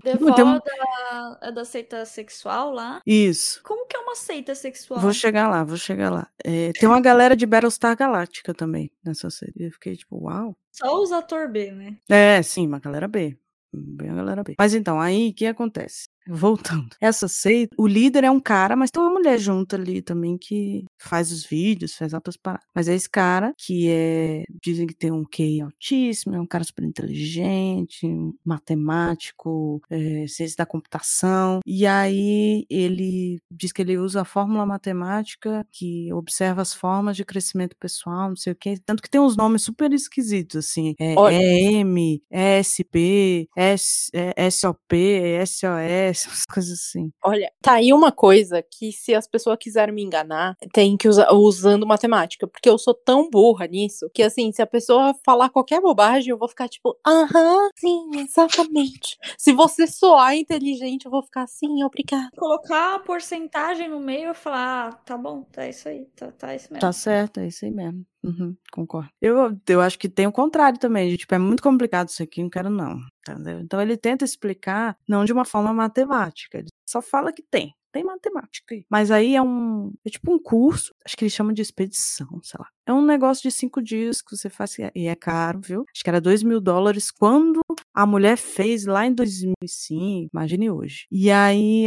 É da seita sexual lá? Isso. Como que é uma seita sexual? Vou chegar lá. É, tem uma galera de Battlestar Galáctica também nessa seita. Eu fiquei tipo, uau. Só os ator B, né? É, sim, uma galera B. Bem a galera B. Mas então, aí, o que acontece? Voltando. Essa seita, o líder é um cara, mas tem uma mulher junto ali também que faz os vídeos, faz outras paradas. Mas é esse cara que é... Dizem que tem um QI altíssimo, é um cara super inteligente, matemático, ciência da computação. E aí ele diz que ele usa a fórmula matemática que observa as formas de crescimento pessoal, não sei o quê. Tanto que tem uns nomes super esquisitos, assim. É EM, ESP, SOP, SOS, essas coisas assim. Olha, tá aí uma coisa que, se as pessoas quiserem me enganar, tem que usar usando matemática, porque eu sou tão burra nisso, que assim, se a pessoa falar qualquer bobagem, eu vou ficar tipo, aham, sim, exatamente. Se você soar inteligente, eu vou ficar assim, obrigada. Colocar a porcentagem no meio e falar, ah, tá bom, tá isso aí, tá isso mesmo. Tá certo, é isso aí mesmo. Uhum, concordo. Eu acho que tem o contrário também, tipo, é muito complicado isso aqui, não quero não, entendeu? Então ele tenta explicar, não de uma forma matemática, ele só fala que tem matemática. Mas aí é tipo um curso, acho que eles chamam de expedição, sei lá. É um negócio de 5 dias que você faz, e é caro, viu? Acho que era $2.000 quando a mulher fez lá em 2005, imagine hoje. E aí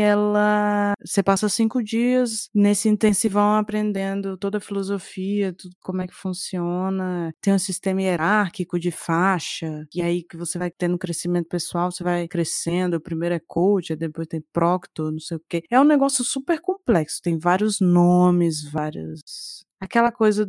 você passa 5 dias nesse intensivão aprendendo toda a filosofia, tudo, como é que funciona, tem um sistema hierárquico de faixa, e aí que você vai tendo crescimento pessoal, você vai crescendo, o primeiro é coach, depois tem proctor, não sei o quê. É um negócio super complexo, tem vários nomes, aquela coisa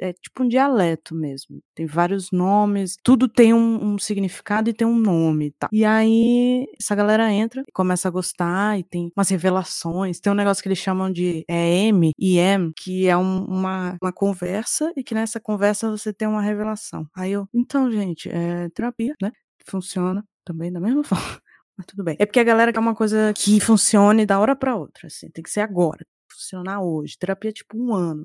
é tipo um dialeto mesmo. Tem vários nomes, tudo tem um significado e tem um nome e tal. E aí, essa galera entra e começa a gostar e tem umas revelações. Tem um negócio que eles chamam de EM, IM, que é uma conversa e que nessa conversa você tem uma revelação. Aí então, gente, é terapia, né? Funciona também da mesma forma, mas tudo bem. É porque a galera quer uma coisa que funcione da hora pra outra, assim, tem que ser agora. Funcionar hoje, terapia tipo 1 ano,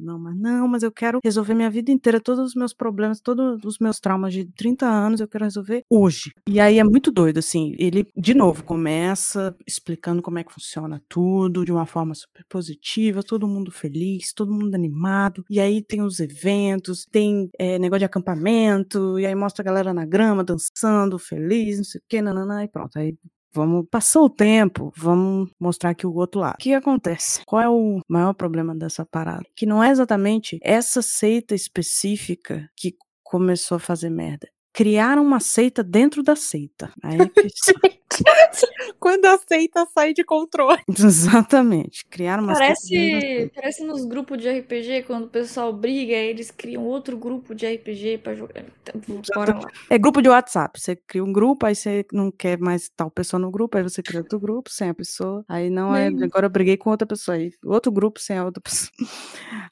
mas eu quero resolver minha vida inteira, todos os meus problemas, todos os meus traumas de 30 anos, eu quero resolver hoje. E aí é muito doido, assim, ele de novo começa explicando como é que funciona tudo, de uma forma super positiva, todo mundo feliz, todo mundo animado, e aí tem os eventos, tem negócio de acampamento, e aí mostra a galera na grama, dançando, feliz, não sei o que, e pronto, aí passou o tempo, vamos mostrar aqui o outro lado. O que acontece? Qual é o maior problema dessa parada? Que não é exatamente essa seita específica que começou a fazer merda. Criaram uma seita dentro da seita. Aí é que... Quando a seita sai de controle. Exatamente. Criaram uma seita. Parece nos grupos de RPG, quando o pessoal briga, eles criam outro grupo de RPG pra jogar. Então, é grupo de WhatsApp. Você cria um grupo, aí você não quer mais tal pessoa no grupo, aí você cria outro grupo sem a pessoa. Aí agora eu briguei com outra pessoa. Aí outro grupo sem a outra pessoa.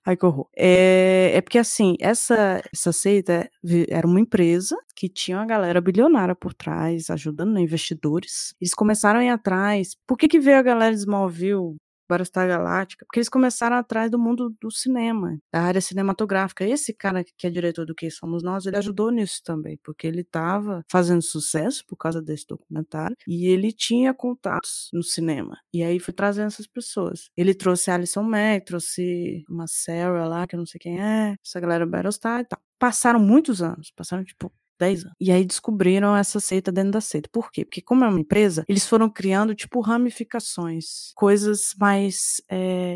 Aí que horror. É porque assim, essa seita era uma empresa que tinha uma galera bilionária por trás, ajudando investidores. Eles começaram a ir atrás. Por que veio a galera de Smallville, Battlestar Galáctica? Porque eles começaram atrás do mundo do cinema, da área cinematográfica. Esse cara que é diretor do Que Somos Nós, ele ajudou nisso também, porque ele estava fazendo sucesso por causa desse documentário, e ele tinha contatos no cinema, e aí foi trazendo essas pessoas. Ele trouxe a Alison Mack, trouxe uma Sarah lá, que eu não sei quem é, essa galera Battlestar e tal. Passaram muitos anos, passaram tipo 10 anos. E aí descobriram essa seita dentro da seita. Por quê? Porque como é uma empresa, eles foram criando, tipo, ramificações, coisas mais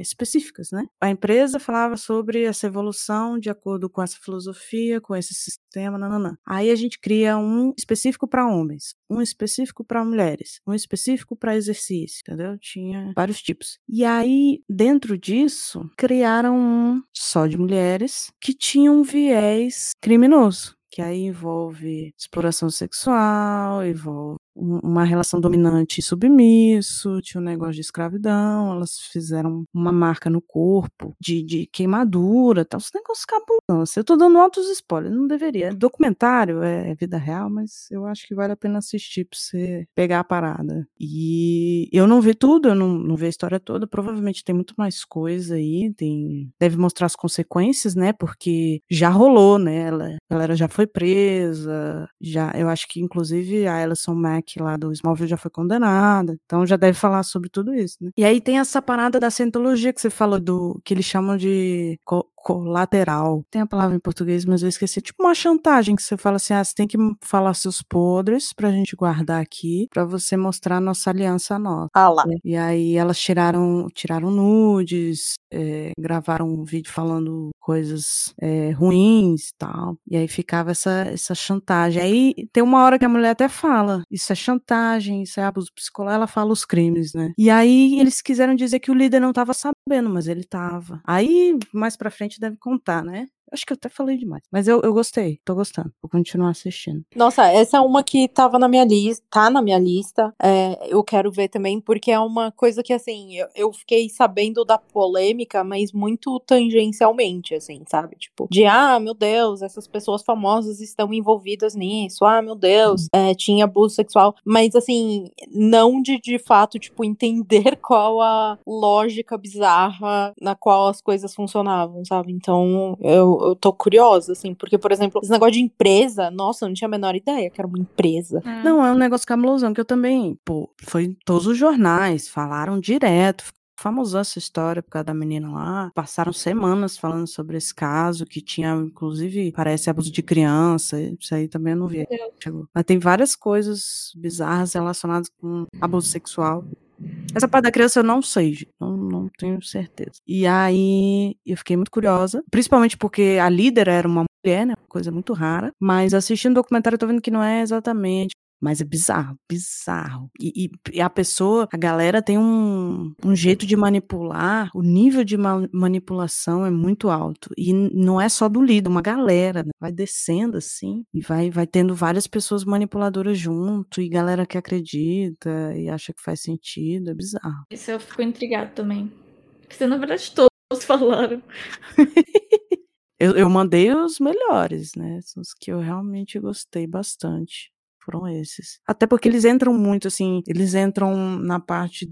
específicas, né? A empresa falava sobre essa evolução de acordo com essa filosofia, com esse sistema, nananã. Aí a gente cria um específico para homens, um específico para mulheres, um específico para exercício, entendeu? Tinha vários tipos. E aí, dentro disso, criaram um só de mulheres que tinha um viés criminoso, que aí envolve exploração sexual, envolve uma relação dominante e submisso, tinha um negócio de escravidão, elas fizeram uma marca no corpo de queimadura, tal, os negócios cabulosos. Eu tô dando altos spoilers, não deveria. É documentário, é vida real, mas eu acho que vale a pena assistir pra você pegar a parada. E eu não vi tudo, eu não vi a história toda, provavelmente tem muito mais coisa aí, deve mostrar as consequências, né, porque já rolou, né, a galera já foi presa, já, eu acho que inclusive a Alison Mack que lá do Smallville já foi condenada, então já deve falar sobre tudo isso, né? E aí tem essa parada da Cientologia que você falou, que eles chamam de colateral. Tem a palavra em português, mas eu esqueci. Tipo uma chantagem que você fala assim, você tem que falar seus podres pra gente guardar aqui, pra você mostrar nossa aliança nova. Ah lá. E aí elas tiraram nudes, gravaram um vídeo falando coisas ruins e tal. E aí ficava essa chantagem. Aí tem uma hora que a mulher até fala, isso é chantagem, isso é abuso psicológico, ela fala os crimes, né? E aí eles quiseram dizer que o líder não tava sabendo, mas ele tava. Aí, mais pra frente, deve contar, né? Acho que eu até falei demais, mas eu gostei, tô gostando, vou continuar assistindo. Nossa, essa é uma que tava na minha lista, tá na minha lista, eu quero ver também, porque é uma coisa que, assim, eu fiquei sabendo da polêmica, mas muito tangencialmente, assim, sabe? Tipo, meu Deus, essas pessoas famosas estão envolvidas nisso, meu Deus, tinha abuso sexual, mas, assim, não de fato, tipo, entender qual a lógica bizarra na qual as coisas funcionavam, sabe? Então, eu tô curiosa, assim, porque, por exemplo, esse negócio de empresa, nossa, eu não tinha a menor ideia que era uma empresa. Não, é um negócio cabulosão, que eu também, foi em todos os jornais, falaram direto, famosou essa história por causa da menina lá, passaram semanas falando sobre esse caso, que tinha, inclusive, parece abuso de criança, isso aí também eu não vi. Chegou. Mas tem várias coisas bizarras relacionadas com abuso sexual. Essa parte da criança eu não sei, gente. Não tenho certeza. E aí eu fiquei muito curiosa, principalmente porque a líder era uma mulher, né? Uma coisa muito rara. Mas assistindo o documentário eu tô vendo que não é exatamente, mas é bizarro, bizarro. E a pessoa, a galera tem um jeito de manipular, o nível de manipulação é muito alto. E não é só do líder, uma galera, né? Vai descendo assim e vai tendo várias pessoas manipuladoras junto e galera que acredita e acha que faz sentido, é bizarro. Isso eu fico intrigado também. Porque na verdade todos falaram. eu mandei os melhores, né? São os que eu realmente gostei bastante. Foram esses. Até porque eles entram muito, assim, eles entram na parte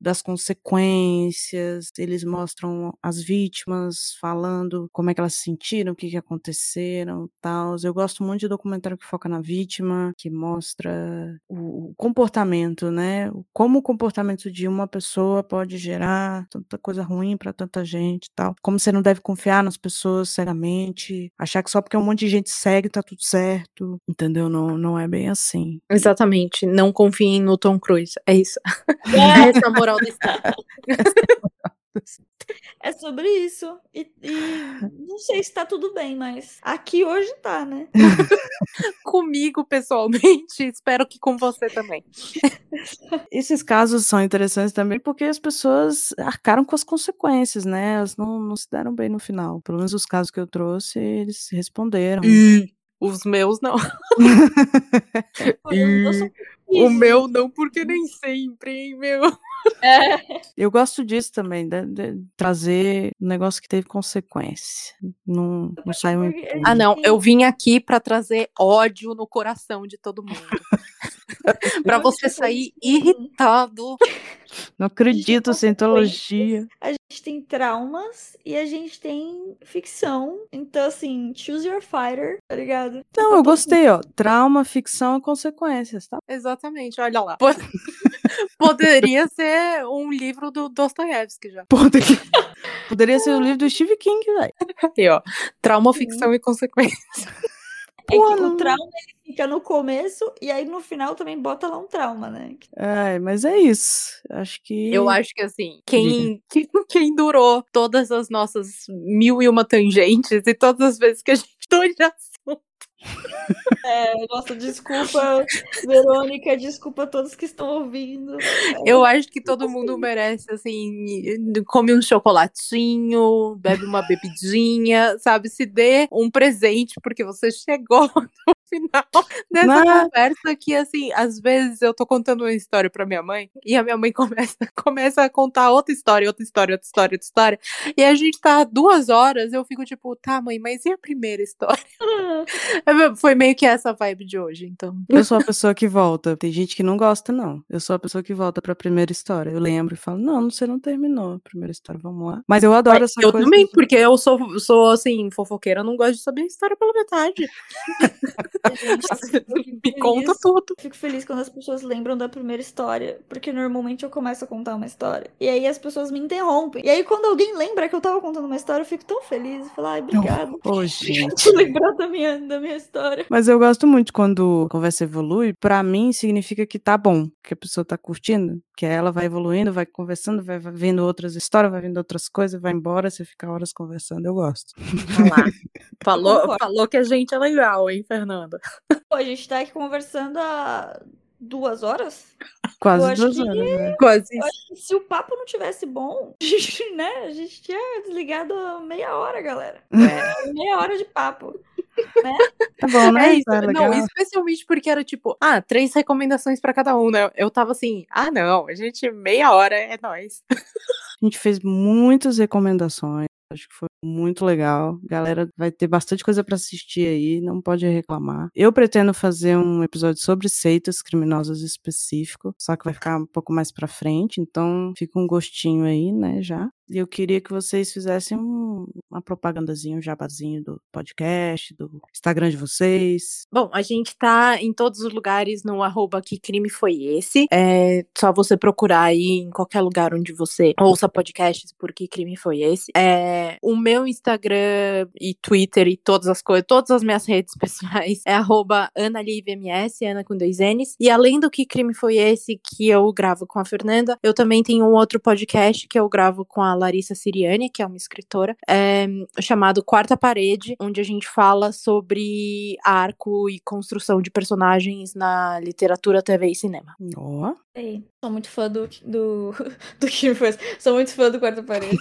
das consequências, eles mostram as vítimas falando como é que elas se sentiram, o que aconteceram, tal. Eu gosto muito de documentário que foca na vítima, que mostra o comportamento, né? Como o comportamento de uma pessoa pode gerar tanta coisa ruim pra tanta gente, tal. Como você não deve confiar nas pessoas cegamente, achar que só porque um monte de gente segue tá tudo certo, entendeu? Não é bem assim. Exatamente. Não confiem no Tom Cruise. É isso. Essa é a moral do Estado. É sobre isso. E não sei se tá tudo bem, mas aqui hoje tá, né? Comigo, pessoalmente, espero que com você também. Esses casos são interessantes também porque as pessoas arcaram com as consequências, né? Elas não se deram bem no final. Pelo menos os casos que eu trouxe, eles responderam. Os meus não. O meu não, porque nem sempre, hein, meu? Eu gosto disso também, de trazer um negócio que teve consequência. Não saiu impune. Não, eu vim aqui pra trazer ódio no coração de todo mundo. Pra você sair irritado. Não acredito, Cientologia. A gente tem traumas e a gente tem ficção. Então, assim, choose your fighter, tá ligado? Não, eu gostei, ó. Trauma, ficção e consequências, tá? Exatamente, olha lá. Poderia ser um livro do Dostoiévski já. Poderia ser o livro do Stephen King, velho. Aí, ó. Trauma, ficção e consequências. Pô, é que não... O trauma fica no começo e aí no final também bota lá um trauma, né? É, mas é isso. Acho que... Eu acho que assim, quem durou todas as nossas 1001 tangentes e todas as vezes que a gente torna assunto. É, nossa, desculpa, Verônica, desculpa a todos que estão ouvindo. Eu acho que todo mundo merece, assim, come um chocolatinho, bebe uma bebidinha, sabe? Se dê um presente, porque você chegou no final dessa conversa que, assim, às vezes eu tô contando uma história pra minha mãe e a minha mãe começa a contar outra história, e a gente tá 2 horas, eu fico tipo, tá, mãe, mas e a primeira história? Foi meio que essa vibe de hoje, então. Eu sou a pessoa que volta. Tem gente que não gosta, não. Eu sou a pessoa que volta pra primeira história. Eu lembro e falo, não, você não terminou a primeira história, vamos lá. Mas eu adoro essa coisa. Eu também, porque eu sou, assim, fofoqueira, eu não gosto de saber a história pela metade. Gente, me conta tudo. Fico feliz quando as pessoas lembram da primeira história, porque normalmente eu começo a contar uma história. E aí as pessoas me interrompem. E aí quando alguém lembra que eu tava contando uma história, eu fico tão feliz. Eu falo, ai, obrigada. Ô, gente. Lembrar da minha história. Mas eu gosto muito quando a conversa evolui, pra mim significa que tá bom, que a pessoa tá curtindo, que ela vai evoluindo, vai conversando, vai vendo outras histórias, vai vendo outras coisas, vai embora, você fica horas conversando, eu gosto. Olha lá. Falou que a gente é legal, hein, Fernanda? Pô, a gente tá aqui conversando há 2 horas? Quase 2 horas, né? Quase isso. Eu acho que se o papo não tivesse bom, a gente, né, a gente tinha desligado meia hora, galera. É, meia hora de papo. Né? Tá bom, né? É isso. É não, especialmente porque era tipo, 3 recomendações pra cada um, né? Eu tava assim, não, a gente, meia hora é nóis. A gente fez muitas recomendações, acho que foi muito legal. Galera, vai ter bastante coisa pra assistir aí, não pode reclamar. Eu pretendo fazer um episódio sobre seitas criminosas específico, só que vai ficar um pouco mais pra frente, então fica um gostinho aí, né, já. E eu queria que vocês fizessem uma propagandazinha, um jabazinho do podcast, do Instagram de vocês. Bom, a gente tá em todos os lugares no @ Que Crime Foi Esse. É só você procurar aí em qualquer lugar onde você ouça podcasts por Que Crime Foi Esse. É, o meu Instagram e Twitter e todas as coisas, todas as minhas redes pessoais é @ Ana Lívia MS, Ana com 2 N's. E além do Que Crime Foi Esse que eu gravo com a Fernanda, eu também tenho um outro podcast que eu gravo com a Larissa Siriani, que é uma escritora, chamado Quarta Parede, onde a gente fala sobre arco e construção de personagens na literatura, TV e cinema. Oh. Ei, sou muito fã do que foi. Sou muito fã do Quarta Parede.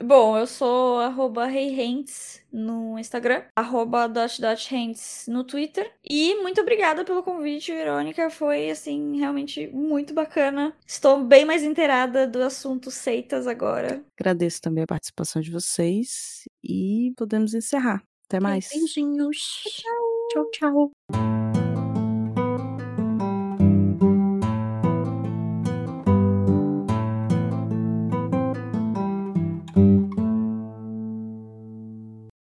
Bom, eu sou @ Hents no Instagram, @ @Hents no Twitter. E muito obrigada pelo convite, Verônica. Foi, assim, realmente muito bacana. Estou bem mais inteirada do assunto seitas agora. Agradeço também a participação de vocês e podemos encerrar. Até mais. Beijinhos. Tchau, tchau.